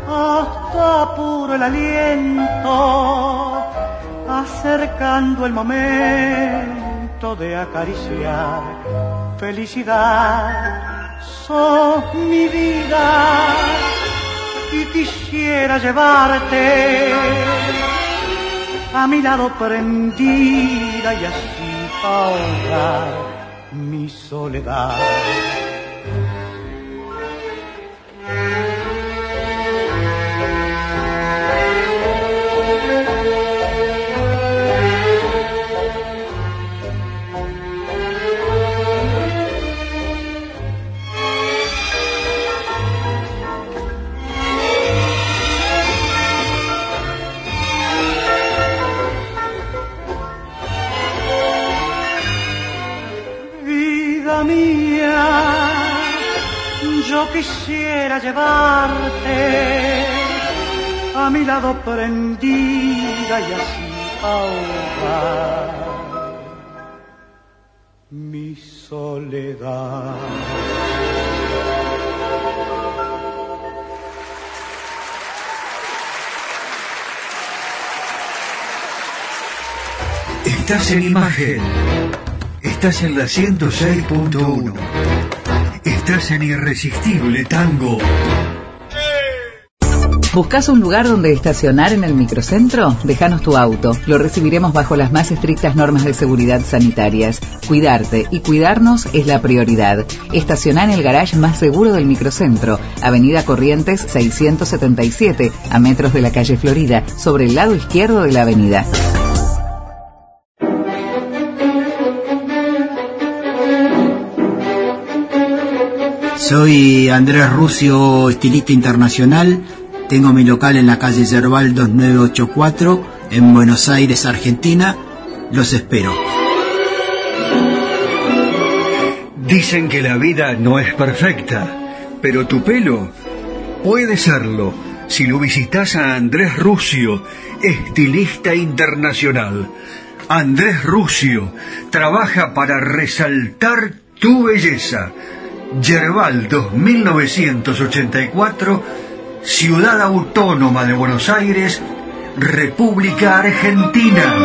hasta puro el aliento, acercando el momento de acariciar felicidad. Sos mi vida y quisiera llevarte a mi lado prendida y así ahogar mi soledad. Quisiera llevarte a mi lado prendida y así ahogar mi soledad. Estás en Imagen, estás en la ciento seis punto uno. Estás en Irresistible Tango. ¿Buscas un lugar donde estacionar en el microcentro? Déjanos tu auto. Lo recibiremos bajo las más estrictas normas de seguridad sanitarias. Cuidarte y cuidarnos es la prioridad. Estacioná en el garage más seguro del microcentro, Avenida Corrientes seiscientos setenta y siete, a metros de la calle Florida, sobre el lado izquierdo de la avenida. Soy Andrés Ruscio, estilista internacional. Tengo mi local en la calle Yerbal dos nueve ocho cuatro, en Buenos Aires, Argentina. Los espero. Dicen que la vida no es perfecta, pero tu pelo puede serlo si lo visitas a Andrés Ruscio, estilista internacional. Andrés Ruscio trabaja para resaltar tu belleza. Yerbal dos mil novecientos ochenta y cuatro, Ciudad Autónoma de Buenos Aires, República Argentina.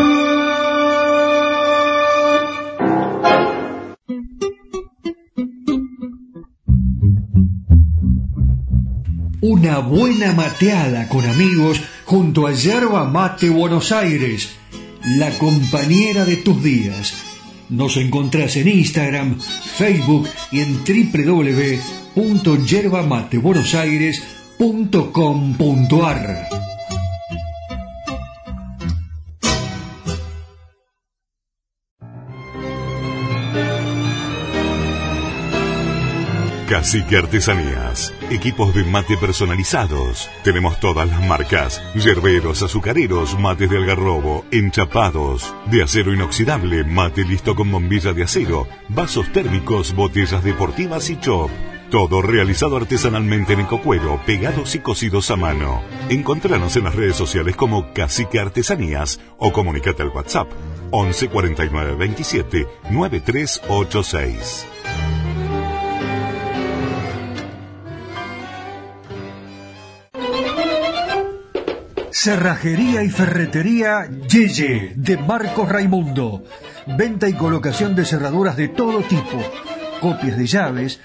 Una buena mateada con amigos junto a Yerba Mate Buenos Aires, la compañera de tus días. Nos encontrás en Instagram, Facebook y en doble u doble u doble u punto yerba mate buenos aires punto com punto a r. Cacique Artesanías, equipos de mate personalizados. Tenemos todas las marcas: yerberos, azucareros, mates de algarrobo, enchapados, de acero inoxidable, mate listo con bombilla de acero, vasos térmicos, botellas deportivas y chop. Todo realizado artesanalmente en cocuero, pegados y cocidos a mano. Encontranos en las redes sociales como Cacique Artesanías o comunicate al WhatsApp once cuarenta y nueve veintisiete noventa y tres ochenta y seis. Cerrajería y ferretería Yeye, de Marcos Raimundo. Venta y colocación de cerraduras de todo tipo, copias de llaves,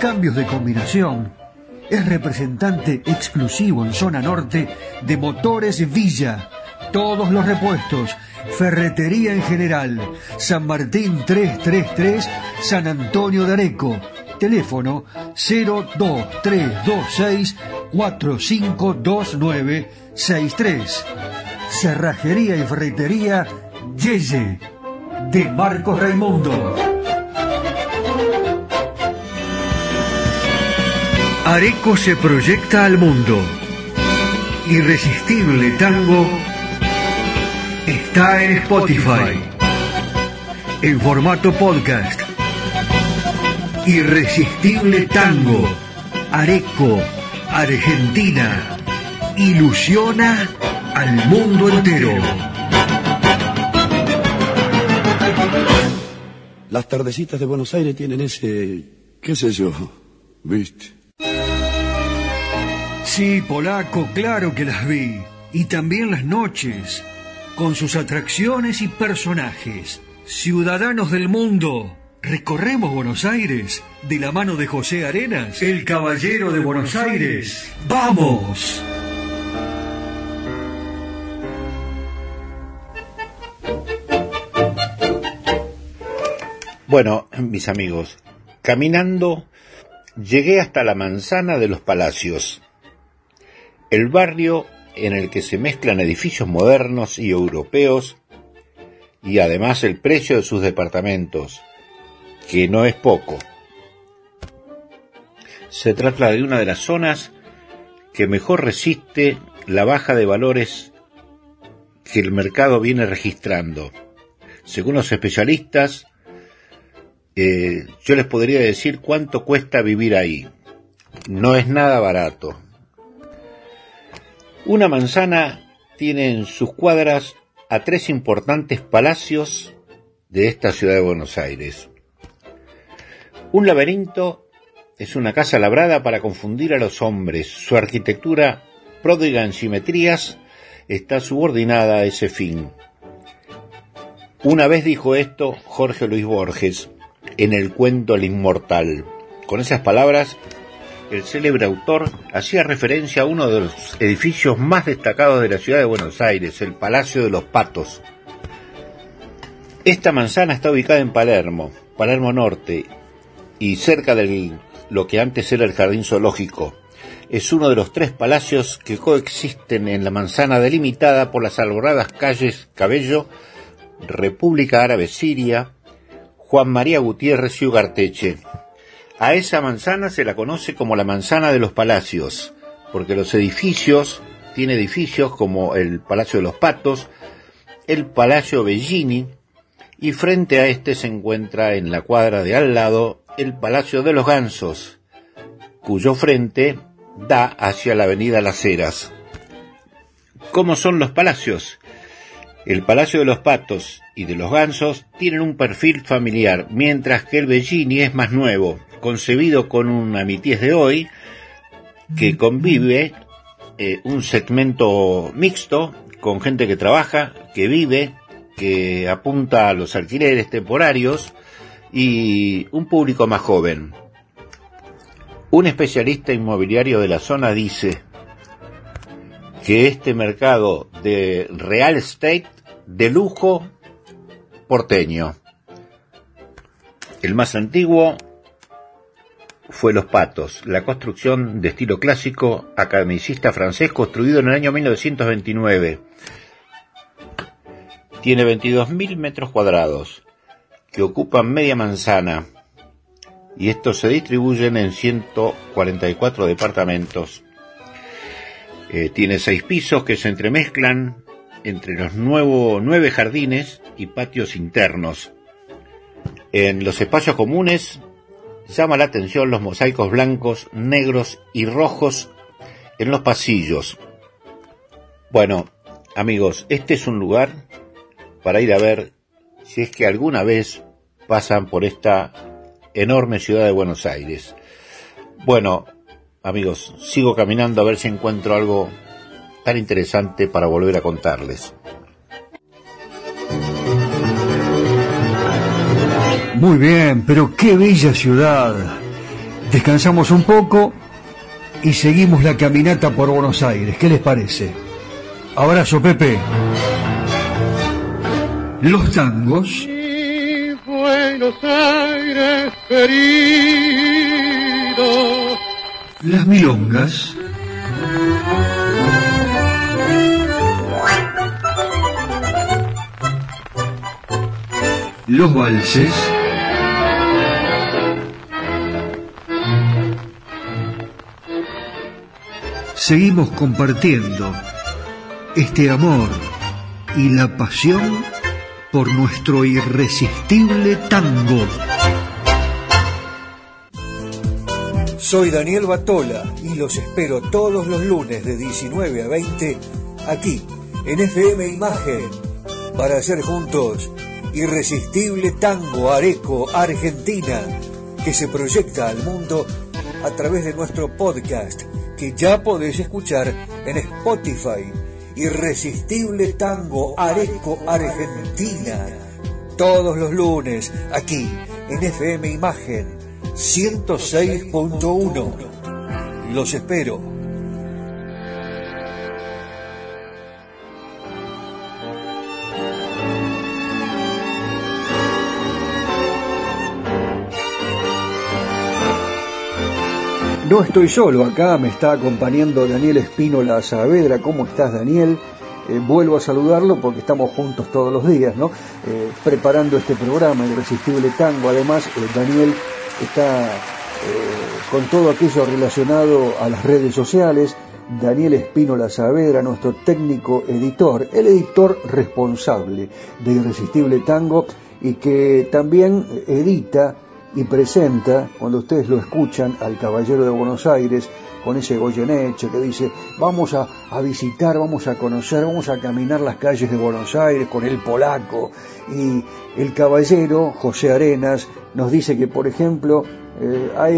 cambios de combinación. Es representante exclusivo en zona norte de Motores Villa. Todos los repuestos, ferretería en general. San Martín trescientos treinta y tres, San Antonio de Areco. Teléfono cero dos tres dos seis cuatro cinco dos nueve seis tres. Cerrajería y ferretería Yeye, de Marcos Raimundo. Areco se proyecta al mundo. Irresistible Tango está en Spotify en formato podcast. Irresistible Tango, Areco, Argentina, ilusiona al mundo entero. Las tardecitas de Buenos Aires tienen ese, qué sé yo, ¿viste? Sí, polaco, claro que las vi. Y también las noches, con sus atracciones y personajes. Ciudadanos del mundo, recorremos Buenos Aires de la mano de José Arenas, el caballero de Buenos Aires. ¡Vamos! Bueno, mis amigos, caminando llegué hasta la manzana de los Palacios, el barrio en el que se mezclan edificios modernos y europeos, y además el precio de sus departamentos, que no es poco. Se trata de una de las zonas que mejor resiste la baja de valores que el mercado viene registrando. Según los especialistas, eh, yo les podría decir cuánto cuesta vivir ahí. No es nada barato. Una manzana tiene en sus cuadras a tres importantes palacios de esta ciudad de Buenos Aires. Un laberinto es una casa labrada para confundir a los hombres. Su arquitectura, pródiga en simetrías, está subordinada a ese fin. Una vez dijo esto Jorge Luis Borges en el cuento El Inmortal. Con esas palabras, el célebre autor hacía referencia a uno de los edificios más destacados de la ciudad de Buenos Aires, el Palacio de los Patos. Esta manzana está ubicada en Palermo, Palermo Norte, y cerca de lo que antes era el Jardín Zoológico. Es uno de los tres palacios que coexisten en la manzana delimitada por las alboradas calles Cabello, República Árabe Siria, Juan María Gutiérrez y Ugarteche. A esa manzana se la conoce como la manzana de los palacios, porque los edificios, tiene edificios como el Palacio de los Patos, el Palacio Bellini, y frente a este se encuentra en la cuadra de al lado el Palacio de los Gansos, cuyo frente da hacia la avenida Las Heras. ¿Cómo son los palacios? El Palacio de los Patos y de los Gansos tienen un perfil familiar, mientras que el Bellini es más nuevo, concebido con una matiz de hoy, que convive eh, un segmento mixto con gente que trabaja, que vive, que apunta a los alquileres temporarios, y un público más joven. Un especialista inmobiliario de la zona dice que este mercado de real estate de lujo porteño, el más antiguo fue Los Patos, la construcción de estilo clásico academicista francés, construido en el año mil novecientos veintinueve. Tiene veintidós mil metros cuadrados que ocupan media manzana, y estos se distribuyen en ciento cuarenta y cuatro departamentos. Eh, tiene seis pisos que se entremezclan entre los nuevo, nueve jardines y patios internos. En los espacios comunes llama la atención los mosaicos blancos, negros y rojos en los pasillos. Bueno, amigos, este es un lugar para ir a ver si es que alguna vez pasan por esta enorme ciudad de Buenos Aires. Bueno, amigos, sigo caminando a ver si encuentro algo tan interesante para volver a contarles. Muy bien, pero qué bella ciudad. descansamos un poco y seguimos la caminata por Buenos Aires. ¿Qué les parece? Abrazo, Pepe. Los tangos. Y Buenos Aires querido. Las milongas. Los valses. Seguimos compartiendo este amor y la pasión por nuestro irresistible tango. Soy Daniel Battolla y los espero todos los lunes de diecinueve a veinte aquí en F M Imagen para hacer juntos irresistible tango Areco Argentina, que se proyecta al mundo a través de nuestro podcast, que ya podés escuchar en Spotify. Irresistible tango Areco Argentina, todos los lunes aquí en F M Imagen ciento seis punto uno. Los espero. No estoy solo, acá me está acompañando Daniel Espínola Saavedra. ¿Cómo estás, Daniel? Eh, vuelvo a saludarlo porque estamos juntos todos los días, ¿no? Eh, preparando este programa, Irresistible Tango. Además, eh, Daniel está eh, con todo aquello relacionado a las redes sociales. Daniel Espínola Saavedra, nuestro técnico editor, el editor responsable de Irresistible Tango y que también edita y presenta, cuando ustedes lo escuchan, al Caballero de Buenos Aires, con ese Goyeneche que dice, vamos a, a visitar, vamos a conocer, vamos a caminar las calles de Buenos Aires con el polaco. Y el caballero, José Arenas, nos dice que, por ejemplo, eh, hay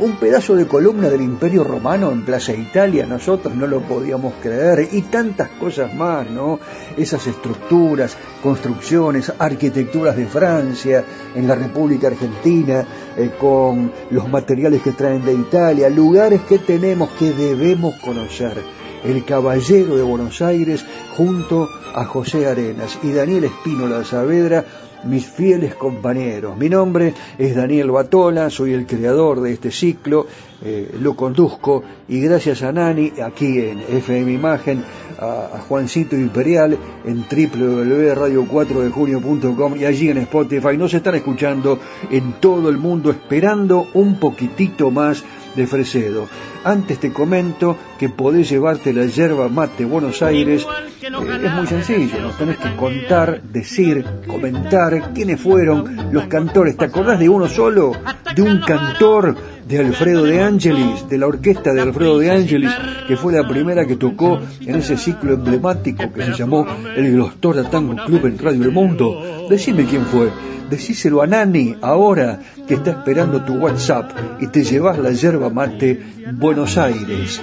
un pedazo de columna del Imperio Romano en Plaza Italia, nosotros no lo podíamos creer, y tantas cosas más, ¿no? Esas estructuras, construcciones, arquitecturas de Francia, en la República Argentina, eh, con los materiales que traen de Italia, lugares que tenemos, que debemos conocer. El Caballero de Buenos Aires junto a José Arenas y Daniel Espínola Saavedra, mis fieles compañeros. Mi nombre es Daniel Battolla, soy el creador de este ciclo, eh, lo conduzco, y gracias a Nani, aquí en F M Imagen, a, a Juancito Imperial, en doble u doble u doble u punto radio cuatro de junio punto com y allí en Spotify. Nos están escuchando en todo el mundo, esperando un poquitito más de Fresedo. Antes te comento que podés llevarte la yerba mate Buenos Aires. Eh, es muy sencillo, nos tenés que contar, decir, comentar quiénes fueron los cantores. ¿Te acordás de uno solo? De un cantor de Alfredo De Ángelis, de la orquesta de Alfredo De Ángelis, que fue la primera que tocó en ese ciclo emblemático que se llamó el Glostora Tango Club en Radio El Mundo. Decime quién fue. Decíselo a Nani ahora, que está esperando tu WhatsApp, y te llevas la yerba mate Buenos Aires,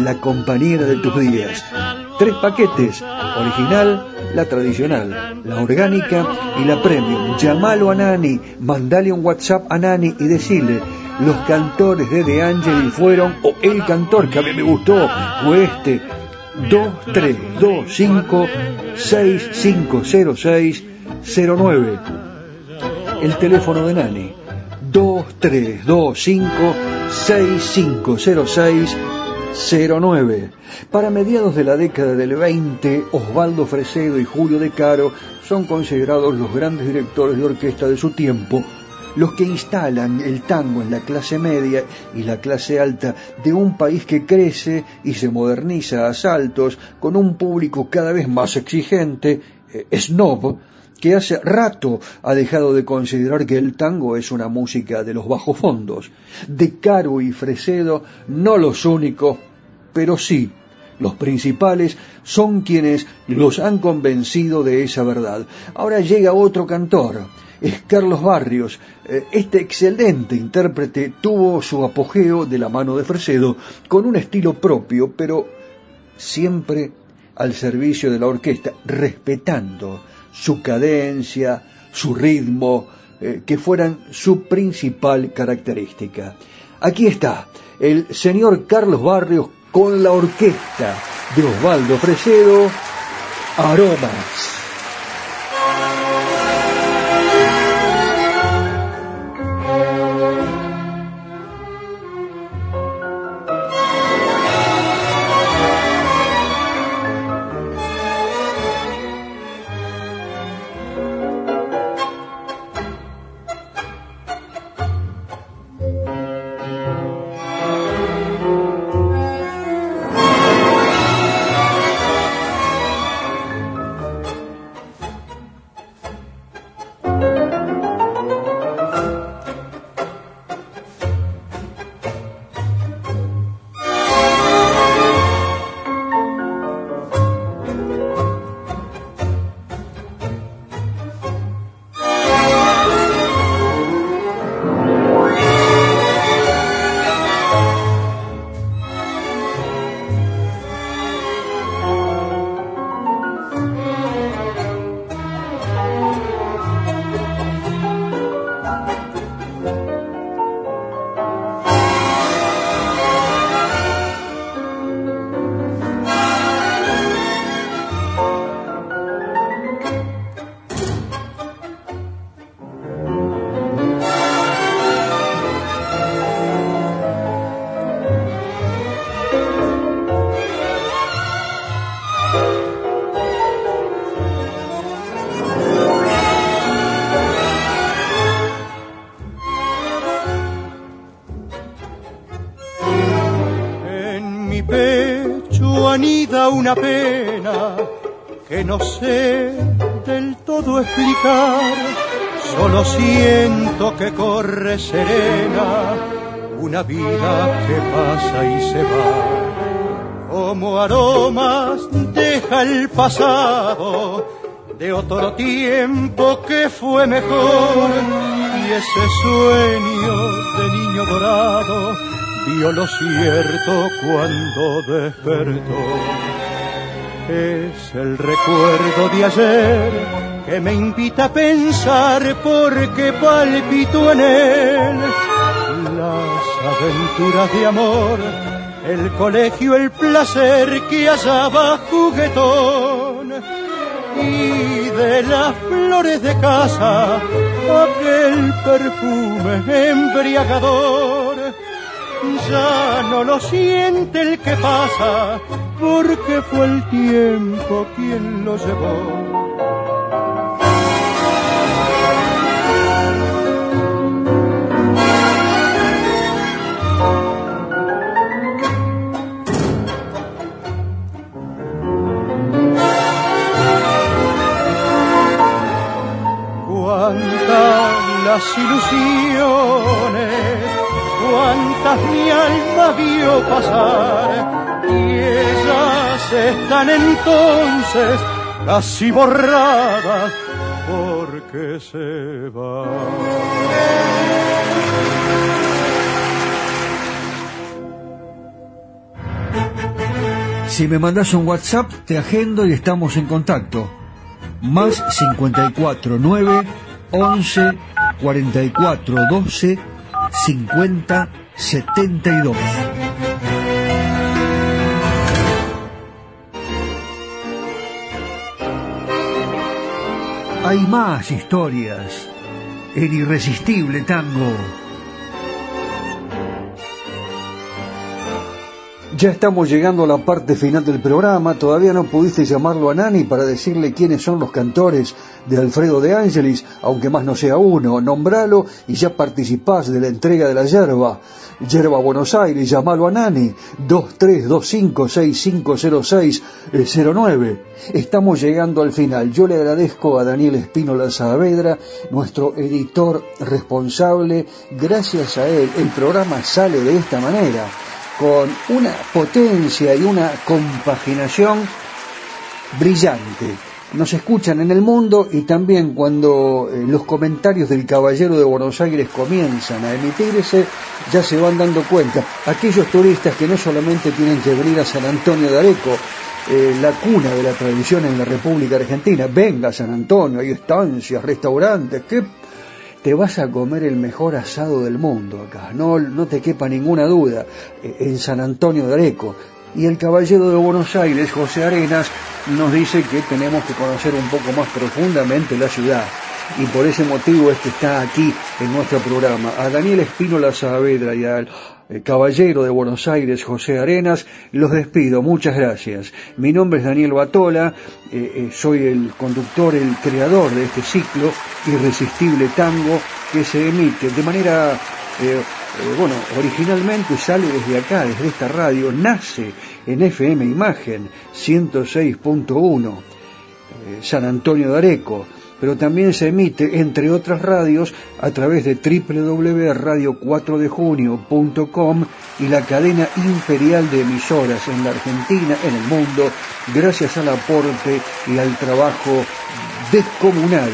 la compañera de tus días. Tres paquetes: original, la tradicional, la orgánica y la premium. Llámalo a Nani, mandale un WhatsApp a Nani y decile, los cantores de De Angelis fueron, o el cantor que a mí me gustó fue este, dos tres dos cinco seis cinco cero seis cero nueve. El teléfono de Nani, dos tres dos cinco seis cinco cero seis cero nueve. Para mediados de la década del veinte, Osvaldo Fresedo y Julio De Caro son considerados los grandes directores de orquesta de su tiempo, los que instalan el tango en la clase media y la clase alta de un país que crece y se moderniza a saltos, con un público cada vez más exigente, eh, snob, que hace rato ha dejado de considerar que el tango es una música de los bajos fondos. De Caro y Fresedo, no los únicos, pero sí los principales, son quienes los han convencido de esa verdad. Ahora llega otro cantor, es Carlos Barrios. Este excelente intérprete tuvo su apogeo de la mano de Fresedo, con un estilo propio, pero siempre al servicio de la orquesta, respetando su cadencia, su ritmo, eh, que fueran su principal característica. Aquí está el señor Carlos Barrios con la orquesta de Osvaldo Fresedo, Aromas. Una pena que no sé del todo explicar, solo siento que corre serena una vida que pasa y se va. Como aromas deja el pasado de otro tiempo que fue mejor, y ese sueño de niño dorado vio lo cierto cuando despertó. Es el recuerdo de ayer que me invita a pensar, porque palpito en él las aventuras de amor, el colegio, el placer que hallaba juguetón, y de las flores de casa aquel perfume embriagador. Ya no lo siente el que pasa, porque fue el tiempo quien lo llevó. Cuántas las ilusiones, cuántas mi alma vio pasar, y ellas están entonces casi borradas porque se va. Si me mandas un WhatsApp, te agendo y estamos en contacto. Más cincuenta y cuatro, nueve, once, cuarenta y cuatro, doce, cincuenta, setenta y dos. Hay más historias en Irresistible Tango. Ya estamos llegando a la parte final del programa. Todavía no pudiste llamarlo a Nani para decirle quiénes son los cantores de Alfredo De Ángelis, aunque más no sea uno. Nombralo y ya participás de la entrega de la yerba. Yerba Buenos Aires, llamalo a Nani, dos tres dos cinco seis cinco cero seis cero nueve. Estamos llegando al final. Yo le agradezco a Daniel Espínola Saavedra, nuestro editor responsable. Gracias a él el programa sale de esta manera, con una potencia y una compaginación brillante. Nos escuchan en el mundo, y también cuando eh, los comentarios del Caballero de Buenos Aires comienzan a emitirse, ya se van dando cuenta. Aquellos turistas que no solamente tienen que venir a San Antonio de Areco, eh, la cuna de la tradición en la República Argentina, venga a San Antonio, hay estancias, restaurantes, qué te vas a comer el mejor asado del mundo acá, no, no te quepa ninguna duda, en San Antonio de Areco. Y el caballero de Buenos Aires, José Arenas, nos dice que tenemos que conocer un poco más profundamente la ciudad. Y por ese motivo es que está aquí en nuestro programa. A Daniel Espínola Saavedra y al caballero de Buenos Aires, José Arenas, los despido. Muchas gracias. Mi nombre es Daniel Battolla, eh, eh, soy el conductor, el creador de este ciclo Irresistible Tango, que se emite de manera... Eh, Eh, bueno, originalmente sale desde acá, desde esta radio, nace en F M Imagen ciento seis punto uno, eh, San Antonio de Areco, pero también se emite, entre otras radios, a través de doble u doble u doble u punto radio cuatro de junio punto com y la cadena imperial de emisoras en la Argentina, en el mundo, gracias al aporte y al trabajo descomunal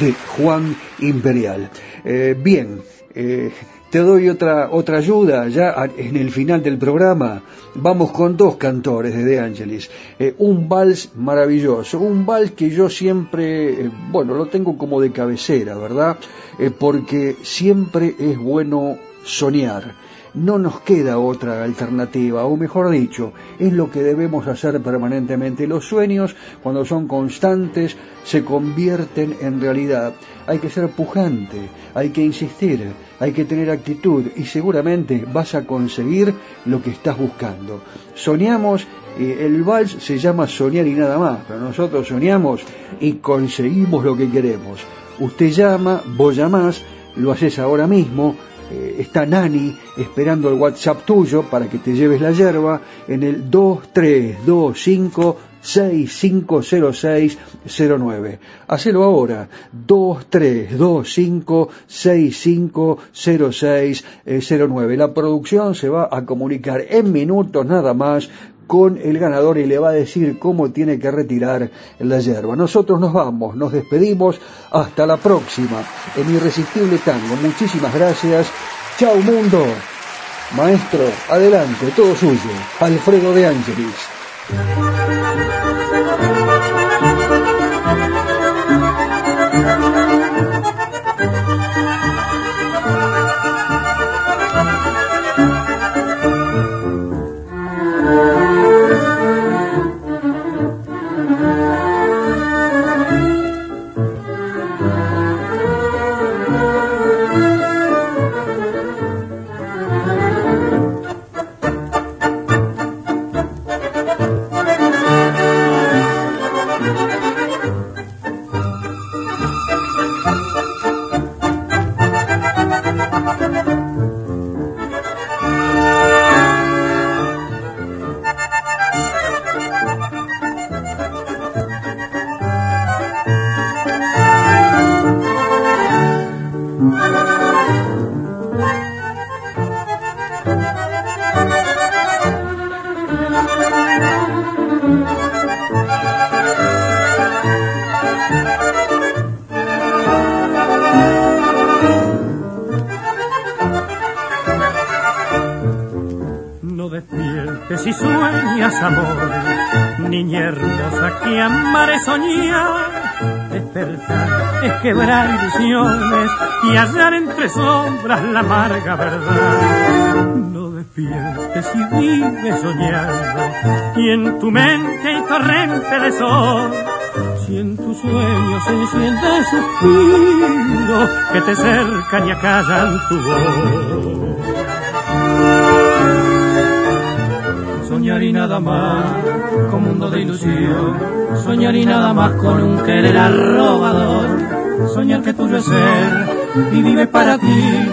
de Juan Imperial. Eh, bien, eh... Te doy otra otra ayuda, ya en el final del programa vamos con dos cantores de De Ángelis, eh, un vals maravilloso, un vals que yo siempre, eh, bueno, lo tengo como de cabecera, ¿verdad? Eh, porque siempre es bueno soñar, no nos queda otra alternativa, o mejor dicho, es lo que debemos hacer permanentemente. Los sueños, cuando son constantes, se convierten en realidad. Hay que ser pujante, hay que insistir, hay que tener actitud y seguramente vas a conseguir lo que estás buscando. Soñamos, eh, el vals se llama soñar y nada más, pero nosotros soñamos y conseguimos lo que queremos. Usted llama, vos llamás, lo haces ahora mismo. Eh, está Nani esperando el WhatsApp tuyo para que te lleves la yerba en el dos tres dos cinco seis cinco cero seis cero nueve. Hacelo ahora, dos tres dos cinco seis cinco cero seis cero nueve. La producción se va a comunicar en minutos nada más con el ganador y le va a decir cómo tiene que retirar la yerba. Nosotros nos vamos, nos despedimos, hasta la próxima en Irresistible Tango. Muchísimas gracias. Chao mundo. Maestro, adelante, todo suyo. Alfredo De Ángelis. Quebrar ilusiones y hallar entre sombras la amarga verdad. No despiertes y vives soñando, y en tu mente hay torrente de sol. Si en tus sueños se enciende suspiro que te cercan y acallan tu voz. Soñar y nada más con mundo de ilusión, soñar y nada más con un querer arrobador. Soñar que tuyo es ser y vive para ti.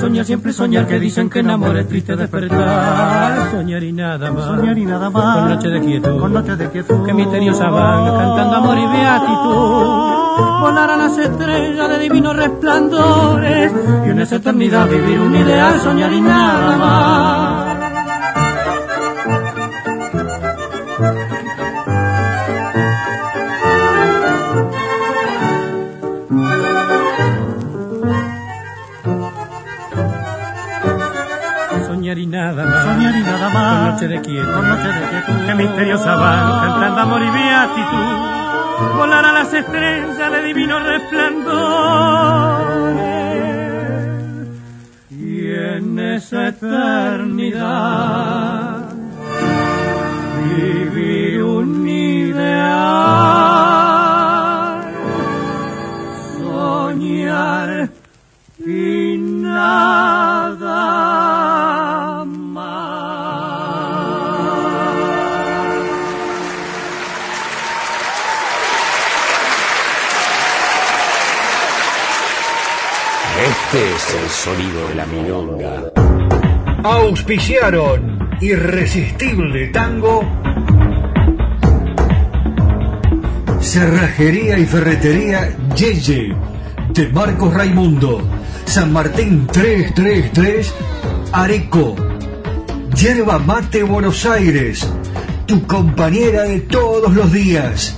Soñar, siempre soñar, que dicen que en amor es triste despertar. Soñar y nada más, soñar y nada más, con noche de quietud, con noche de quietud, que misteriosa van cantando amor y beatitud. Volar a las estrellas de divinos resplandores y en esa eternidad vivir un ideal. Soñar y nada más. Soñar y nada más, soñar y nada más, con noche de quietud, con noche de quietud, que misteriosa van cantando amor y beatitud. volarán las estrellas de divinos resplandores, y en esa eternidad viví un ideal, soñar y nada más. Este es el sonido de la milonga. Auspiciaron Irresistible Tango, Cerrajería y Ferretería Yeye de Marcos Raimundo, San Martín trescientos treinta y tres, Areco. Yerba Mate Buenos Aires, tu compañera de todos los días.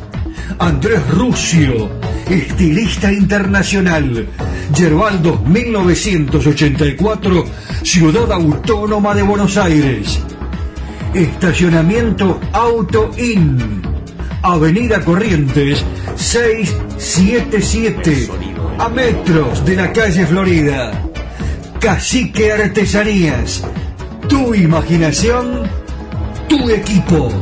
Andrés Ruscio, estilista internacional, Yerbal dos mil novecientos ochenta y cuatro, Ciudad Autónoma de Buenos Aires. Estacionamiento Auto Inn, Avenida Corrientes seiscientos setenta y siete, a metros de la calle Florida. Cacique Artesanías, tu imaginación, tu equipo.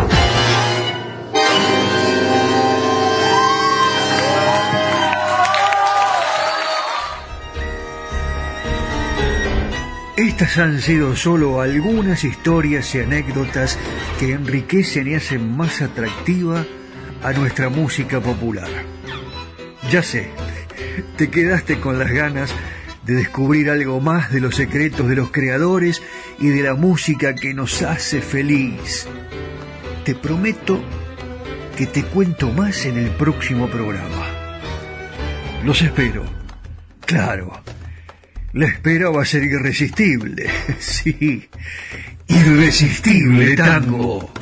Estas han sido solo algunas historias y anécdotas que enriquecen y hacen más atractiva a nuestra música popular. Ya sé, te quedaste con las ganas de descubrir algo más de los secretos de los creadores y de la música que nos hace feliz. Te prometo que te cuento más en el próximo programa. Los espero, claro. La espera va a ser irresistible, sí, irresistible tango.